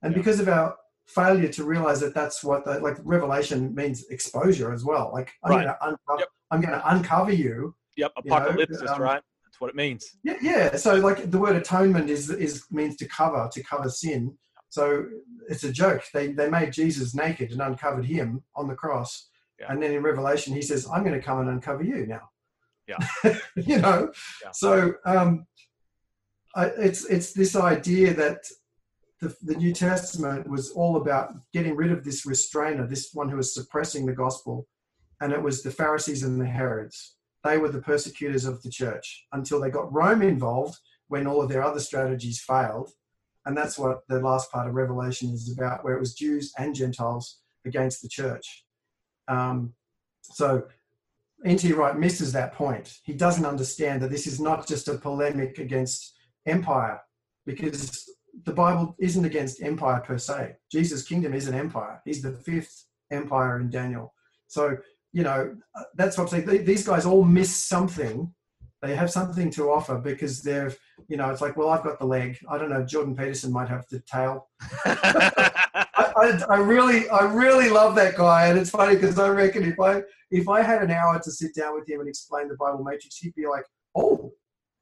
And yep. because of our failure to realize that that's what the, like revelation means exposure as well. Like I'm right. going to uncover, yep. I'm going to uncover you. Yep. Apocalypse, you know, um, right. That's what it means. Yeah. Yeah. So like the word atonement is, is means to cover, to cover sin. So it's a joke. They they made Jesus naked and uncovered him on the cross. Yeah. And then in Revelation, he says, I'm going to come and uncover you now. Yeah. you know? Yeah. So um, I, it's it's this idea that the, the New Testament was all about getting rid of this restrainer, this one who was suppressing the gospel. And it was the Pharisees and the Herods. They were the persecutors of the church until they got Rome involved when all of their other strategies failed. And that's what the last part of Revelation is about, where it was Jews and Gentiles against the church. Um, so N T Wright misses that point. He doesn't understand that this is not just a polemic against empire, because the Bible isn't against empire per se. Jesus' kingdom is an empire. He's the fifth empire in Daniel. So, you know, that's what I'm saying. These guys all miss something. They have something to offer because they're, you know, it's like, well, I've got the leg. I don't know. Jordan Peterson might have the tail. I, I, I really, I really love that guy. And it's funny because I reckon if I, if I had an hour to sit down with him and explain the Bible Matrix, he'd be like, oh,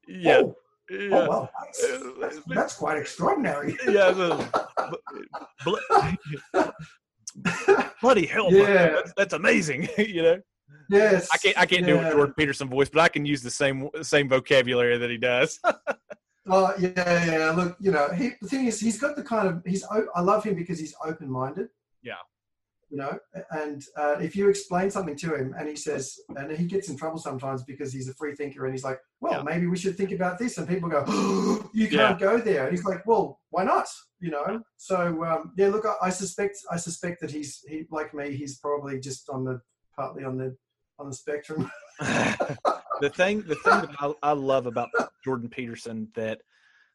yeah. Oh. Yeah. Oh, well, that's, that's, that's quite extraordinary. yeah, the, bl- bloody hell! Yeah. Man, that's, that's amazing. you know. Yes. I can't. I can't yeah. do it with Jordan Peterson voice, but I can use the same same vocabulary that he does. oh yeah, yeah. Look, you know, he, the thing is, he's got the kind of he's. I love him because he's open minded. Yeah. You know, and uh, if you explain something to him and he says, and he gets in trouble sometimes because he's a free thinker and he's like, well, yeah. maybe we should think about this. And people go, oh, you can't yeah. go there. And he's like, well, why not? You know? So, um, yeah, look, I, I suspect, I suspect that he's, he, like me, he's probably just on the, partly on the, on the spectrum. the thing, the thing that I, I love about Jordan Peterson that,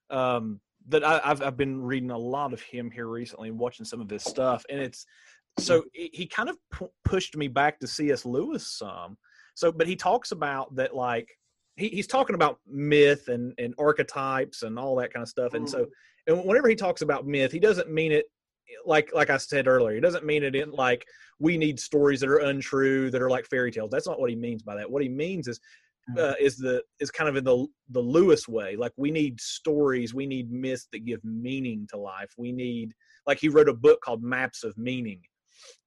um, that I, I've, I've been reading a lot of him here recently and watching some of his stuff, and it's, so he kind of p- pushed me back to C S. Lewis some. So, but he talks about that, like he, he's talking about myth and, and archetypes and all that kind of stuff. And so, and whenever he talks about myth, he doesn't mean it like like I said earlier. He doesn't mean it in like we need stories that are untrue, that are like fairy tales. That's not what he means by that. What he means is uh, is the is kind of in the the Lewis way. Like we need stories, we need myths that give meaning to life. We need, like he wrote a book called Maps of Meaning.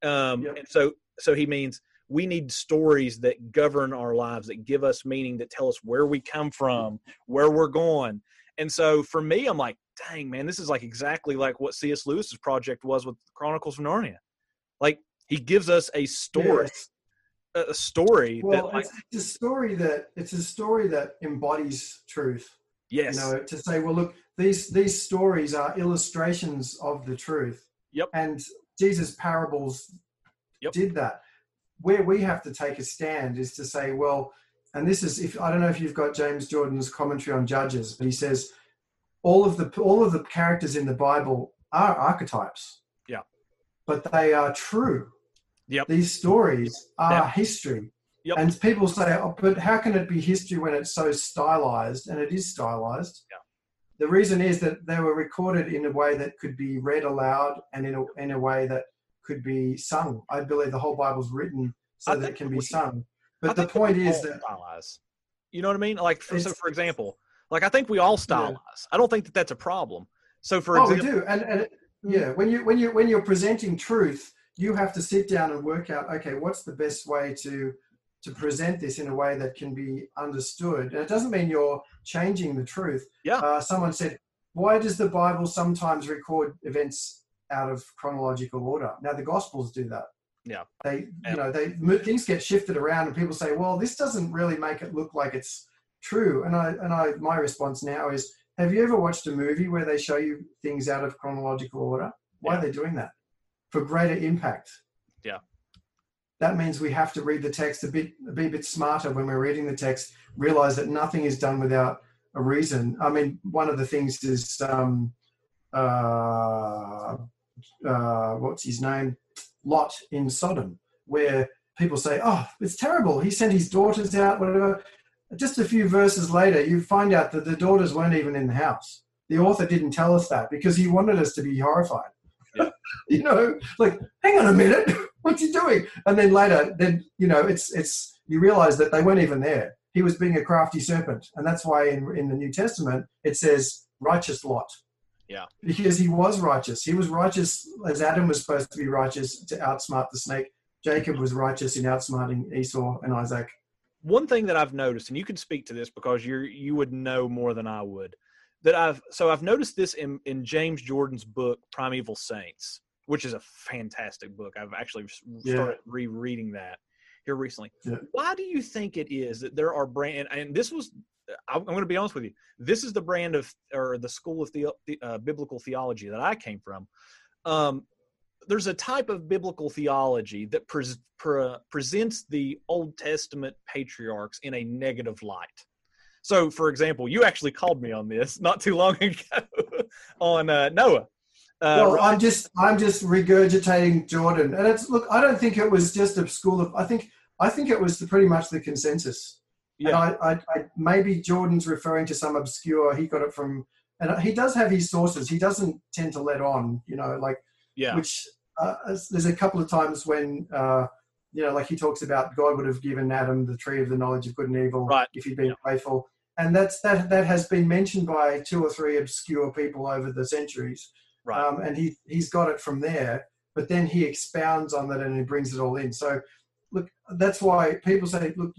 Um, yep. And so, so he means we need stories that govern our lives, that give us meaning, that tell us where we come from, where we're going. And so for me, I'm like, dang, man, this is like exactly like what C S. Lewis's project was with Chronicles of Narnia. Like he gives us a story, yeah. a, a story. Well, that like, it's a story that it's a story that embodies truth. Yes. You know, to say, well, look, these, these stories are illustrations of the truth. Yep. And Jesus' parables yep. did that. Where we have to take a stand is to say, well, and this is, if I don't know if you've got James Jordan's commentary on Judges, but he says all of the all of the characters in the Bible are archetypes. Yeah. But they are true. Yep. These stories are yep. history. Yep. And people say, oh, but how can it be history when it's so stylized? And it is stylized. Yeah. The reason is that they were recorded in a way that could be read aloud and in a, in a way that could be sung. I believe the whole Bible's written so that it can be sung. But the point is that... stylize. You know what I mean? Like, for, so for example, like I think we all stylize. Yeah. I don't think that that's a problem. So for example... Oh, we do. And, and it, yeah, when, you, when, you, when you're presenting truth, you have to sit down and work out, okay, what's the best way to... to present this in a way that can be understood. And it doesn't mean you're changing the truth. Yeah. Uh, someone said, why does the Bible sometimes record events out of chronological order? Now the Gospels do that. Yeah. They, yeah. you know, they things get shifted around and people say, well, this doesn't really make it look like it's true. And I, and I, my response now is, have you ever watched a movie where they show you things out of chronological order? Why yeah. are they doing that? For greater impact. Yeah. That means we have to read the text a bit, be a bit smarter when we're reading the text, realize that nothing is done without a reason. I mean, one of the things is, um, uh, uh, what's his name? Lot in Sodom, where people say, oh, it's terrible. He sent his daughters out, whatever. Just a few verses later, you find out that the daughters weren't even in the house. The author didn't tell us that because he wanted us to be horrified. Yeah. You know, like, hang on a minute. What's he doing? And then later, then, you know, it's, it's, you realize that they weren't even there. He was being a crafty serpent. And that's why in, in the New Testament, it says righteous Lot. Yeah. Because he was righteous. He was righteous as Adam was supposed to be righteous to outsmart the snake. Jacob was righteous in outsmarting Esau and Isaac. One thing that I've noticed, and you can speak to this because you're, you would know more than I would, that I've, so I've noticed this in, in James Jordan's book, Primeval Saints, which is a fantastic book. I've actually started yeah. rereading that here recently. Yeah. Why do you think it is that there are brand, and this was, I'm going to be honest with you, this is the brand of, or the school of the, uh, biblical theology that I came from. Um, there's a type of biblical theology that pre- pre- presents the Old Testament patriarchs in a negative light. So for example, you actually called me on this not too long ago on uh, Noah. Uh, well, right. I'm just I'm just regurgitating Jordan, and it's look. I don't think it was just a school of. I think I think it was the, pretty much the consensus. Yeah. And I, I, I maybe Jordan's referring to some obscure. He got it from, and he does have his sources. He doesn't tend to let on, you know, like yeah. Which uh, there's a couple of times when uh, you know, like he talks about God would have given Adam the tree of the knowledge of good and evil right. if he'd been yeah. faithful, and that's that that has been mentioned by two or three obscure people over the centuries. Right. Um, and he, he's got it from there, but then he expounds on that and he brings it all in. So, look, that's why people say, look,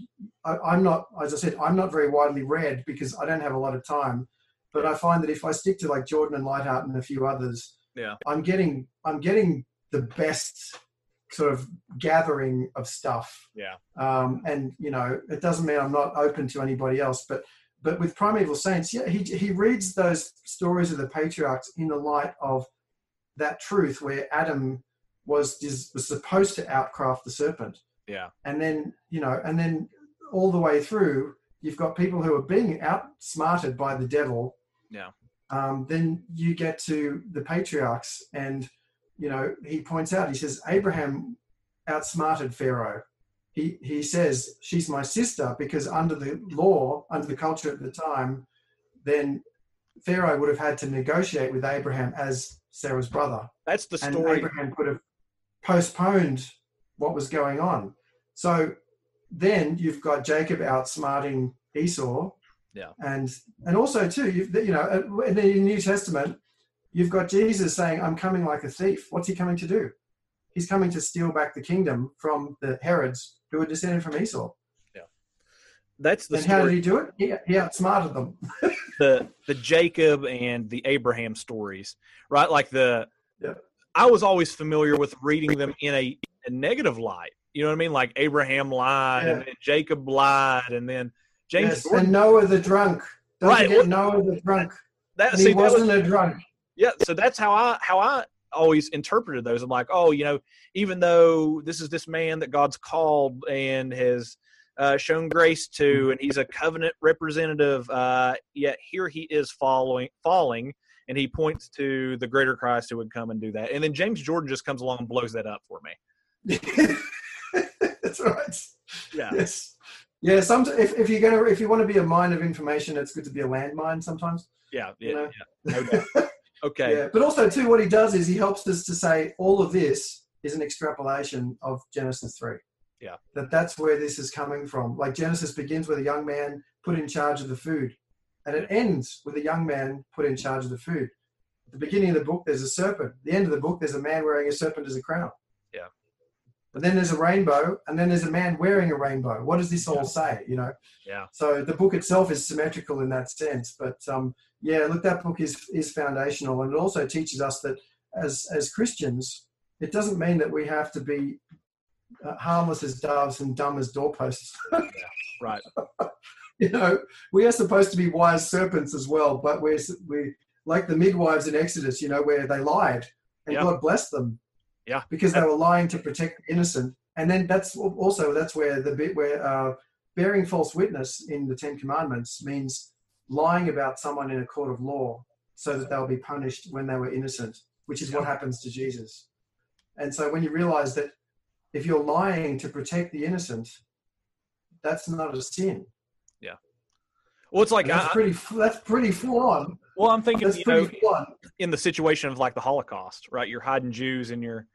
I, I'm not, as I said, I'm not very widely read because I don't have a lot of time, but I find that if I stick to like Jordan and Leithart and a few others, yeah, I'm getting I'm getting the best sort of gathering of stuff. Yeah. Um, and, you know, it doesn't mean I'm not open to anybody else, but But with Primeval Saints, yeah, he he reads those stories of the patriarchs in the light of that truth where Adam was was supposed to outcraft the serpent. Yeah. And then, you know, and then all the way through, you've got people who are being outsmarted by the devil. Yeah. Um, then you get to the patriarchs and, you know, he points out, he says, Abraham outsmarted Pharaoh. He, he says, she's my sister, because under the law, under the culture at the time, then Pharaoh would have had to negotiate with Abraham as Sarah's brother. That's the story. And Abraham could have postponed what was going on. So then you've got Jacob outsmarting Esau. Yeah. And and also, too, you've, you know, in the New Testament, you've got Jesus saying, I'm coming like a thief. What's he coming to do? He's coming to steal back the kingdom from the Herods, who were descended from Esau. Yeah, that's the. And story. How did he do it? He, he outsmarted them. the the Jacob and the Abraham stories, right? Like the, yeah. I was always familiar with reading them in a, a negative light. You know what I mean? Like Abraham lied, yeah. and then Jacob lied, and then James yes. Jordan, and Noah the drunk. Don't right, well, Noah the drunk. That and see, he wasn't that was, a drunk. Yeah, so that's how I how I. always interpreted those. I'm like, oh, you know, even though this is this man that God's called and has uh, shown grace to, and he's a covenant representative, uh, yet here he is following, falling, and he points to the greater Christ who would come and do that. And then James Jordan just comes along and blows that up for me. That's right. Yeah. Yes. Yeah. Sometimes, if, if you're gonna, if you want to be a mine of information, it's good to be a landmine sometimes. Yeah. Yeah. You know? Yeah. Okay. Okay. Yeah. But also too, what he does is he helps us to say all of this is an extrapolation of Genesis three. Yeah. That that's where this is coming from. Like Genesis begins with a young man put in charge of the food, and it ends with a young man put in charge of the food. At the beginning of the book, there's a serpent. At the end of the book, there's a man wearing a serpent as a crown. Yeah. But then there's a rainbow, and then there's a man wearing a rainbow. What does this all say, you know? Yeah. So the book itself is symmetrical in that sense. But, um, yeah, look, that book is is foundational, and it also teaches us that as, as Christians, it doesn't mean that we have to be uh, harmless as doves and dumb as doorposts. Yeah, right. You know, we are supposed to be wise serpents as well, but we're we like the midwives in Exodus, you know, where they lied and yeah. God blessed them. Yeah, because they were lying to protect the innocent. And then that's also, that's where the bit where uh, bearing false witness in the Ten Commandments means lying about someone in a court of law so that they'll be punished when they were innocent, which is yeah. what happens to Jesus. And so when you realize that if you're lying to protect the innocent, that's not a sin. Yeah. Well, it's like, that's, I, pretty, that's pretty full on. Well, I'm thinking, that's you know, full on. In the situation of like the Holocaust, right? You're hiding Jews in your,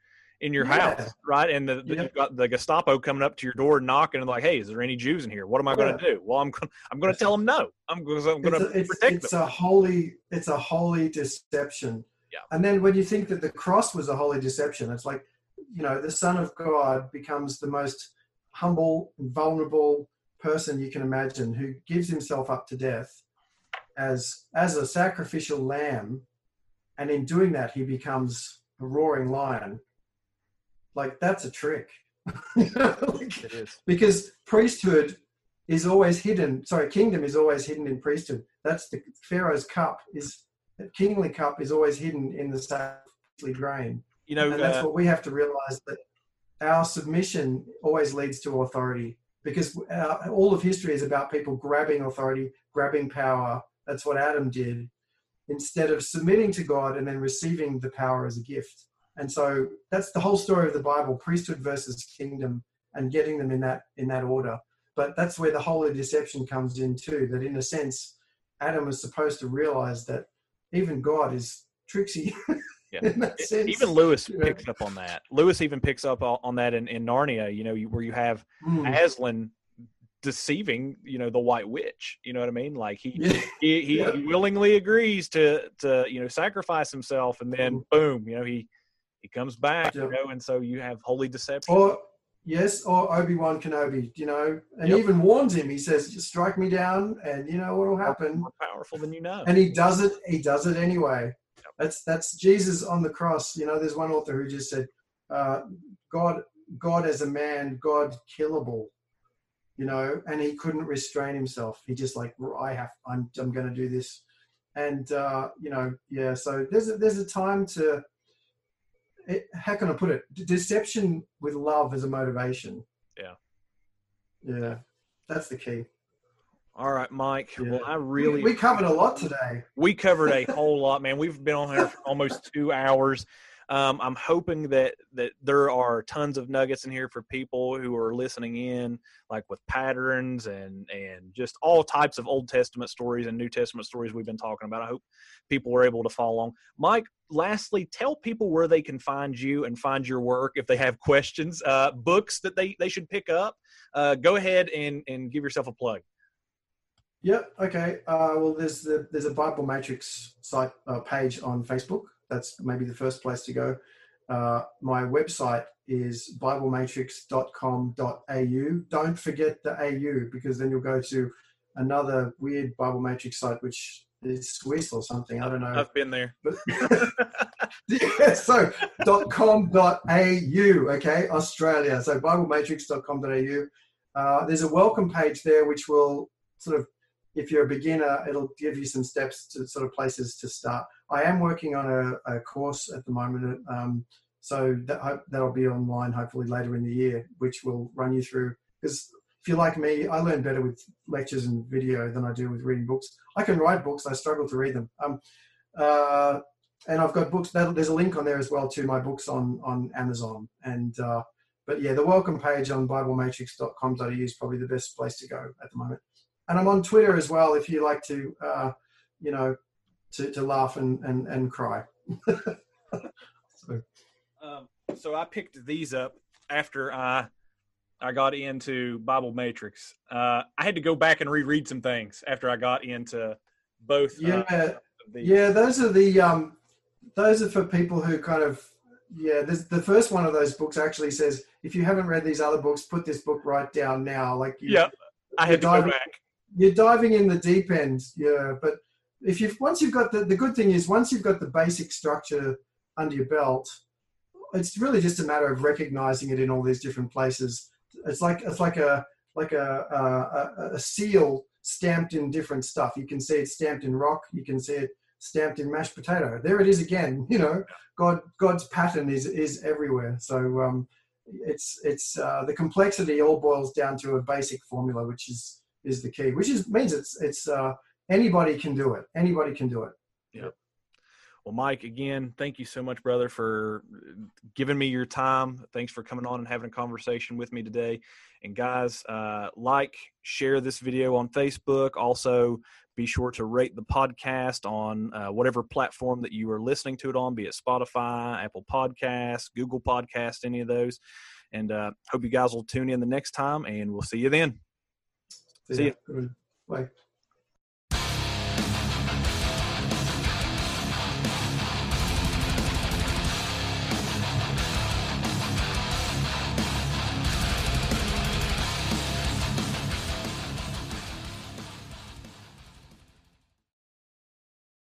in your yeah. house, right? And the, the, yeah. you've got the Gestapo coming up to your door knocking and like, hey, is there any Jews in here? What am I going to yeah. do? Well, I'm going I'm going to tell them no. I'm going I'm going to protect it's, them. It's a holy, it's a holy deception. Yeah. And then when you think that the cross was a holy deception, it's like, you know, the Son of God becomes the most humble and vulnerable person you can imagine, who gives himself up to death as as a sacrificial lamb, and in doing that he becomes a roaring lion. Like, that's a trick. Like, it is. Because priesthood is always hidden, sorry, kingdom is always hidden in priesthood. That's the Pharaoh's cup is the kingly cup is always hidden in the sacrificial grain. You know, and that's uh, what we have to realize, that our submission always leads to authority. Because uh, all of history is about people grabbing authority, grabbing power. That's what Adam did, instead of submitting to God and then receiving the power as a gift. And so that's the whole story of the Bible: priesthood versus kingdom, and getting them in that in that order. But that's where the holy deception comes in too. That in a sense, Adam was supposed to realize that even God is tricksy. Yeah. Even Lewis yeah. picks up on that. Lewis even picks up on that in, in Narnia, you know, where you have mm. Aslan deceiving, you know, the White Witch. You know what I mean? Like he yeah. he, he yeah. willingly agrees to, to, you know, sacrifice himself, and then mm. boom, you know, he, he comes back, yeah. you know, and so you have holy deception. Or, yes, or Obi-Wan Kenobi, you know, and yep. he even warns him. He says, just strike me down and you know what will happen. More powerful than you know. And he does it, he does it anyway. That's that's Jesus on the cross. You know, there's one author who just said, uh, God God as a man, God killable, you know, and he couldn't restrain himself. He just like, well, I have, I'm, I'm going to do this. And, uh, you know, yeah, so there's a, there's a time to, it, how can I put it? Deception with love as a motivation. Yeah. Yeah, that's the key. All right, Mike. Yeah. Well, I really... We, we covered a lot today. We covered a whole lot, man. We've been on here for almost two hours. Um, I'm hoping that, that there are tons of nuggets in here for people who are listening in, like with patterns and, and just all types of Old Testament stories and New Testament stories we've been talking about. I hope people were able to follow along. Mike, lastly, tell people where they can find you and find your work if they have questions, uh, books that they, they should pick up. Uh, go ahead and, and give yourself a plug. Yep. Okay. Uh, well, there's the, there's a Bible Matrix site uh, page on Facebook. That's maybe the first place to go. Uh, my website is bible matrix dot com dot a u. Don't forget the A U, because then you'll go to another weird Bible Matrix site, which is Swiss or something. I don't know. I've been there. Yeah, so .com.au. Okay. Australia. So bible matrix dot com dot a u. Uh, there's a welcome page there, which will sort of, if you're a beginner, it'll give you some steps to sort of places to start. I am working on a, a course at the moment, um, so that, that'll be online hopefully later in the year, which will run you through. Because if you're like me, I learn better with lectures and video than I do with reading books. I can write books. I struggle to read them. Um, uh, and I've got books. That, there's a link on there as well to my books on, on Amazon. And uh, But, yeah, the welcome page on bible matrix dot com dot a u is probably the best place to go at the moment. And I'm on Twitter as well if you like to, uh, you know, to, to laugh and, and, and cry. so. Um, so I picked these up after I I got into Bible Matrix. Uh, I had to go back and reread some things after I got into both. Yeah, uh, these. yeah, those are the um, those are for people who kind of yeah. The first one of those books actually says if you haven't read these other books, put this book right down now. Like you, yeah, I had to diving, go back. You're diving in the deep end, yeah. But if you've once you've got the the good thing is once you've got the basic structure under your belt, it's really just a matter of recognizing it in all these different places. It's like it's like a like a, a a seal stamped in different stuff. You can see it stamped in rock. You can see it stamped in mashed potato. There it is again. You know, God God's pattern is is everywhere. So um, it's it's uh, the complexity all boils down to a basic formula, which is is the key. Which is means it's it's uh, anybody can do it. Anybody can do it. Yeah. Well, Mike, again, thank you so much, brother, for giving me your time. Thanks for coming on and having a conversation with me today. And guys, uh, like, share this video on Facebook. Also, be sure to rate the podcast on uh, whatever platform that you are listening to it on, be it Spotify, Apple Podcasts, Google Podcasts, any of those. And uh, hope you guys will tune in the next time, and we'll see you then. See, see ya. ya. Bye.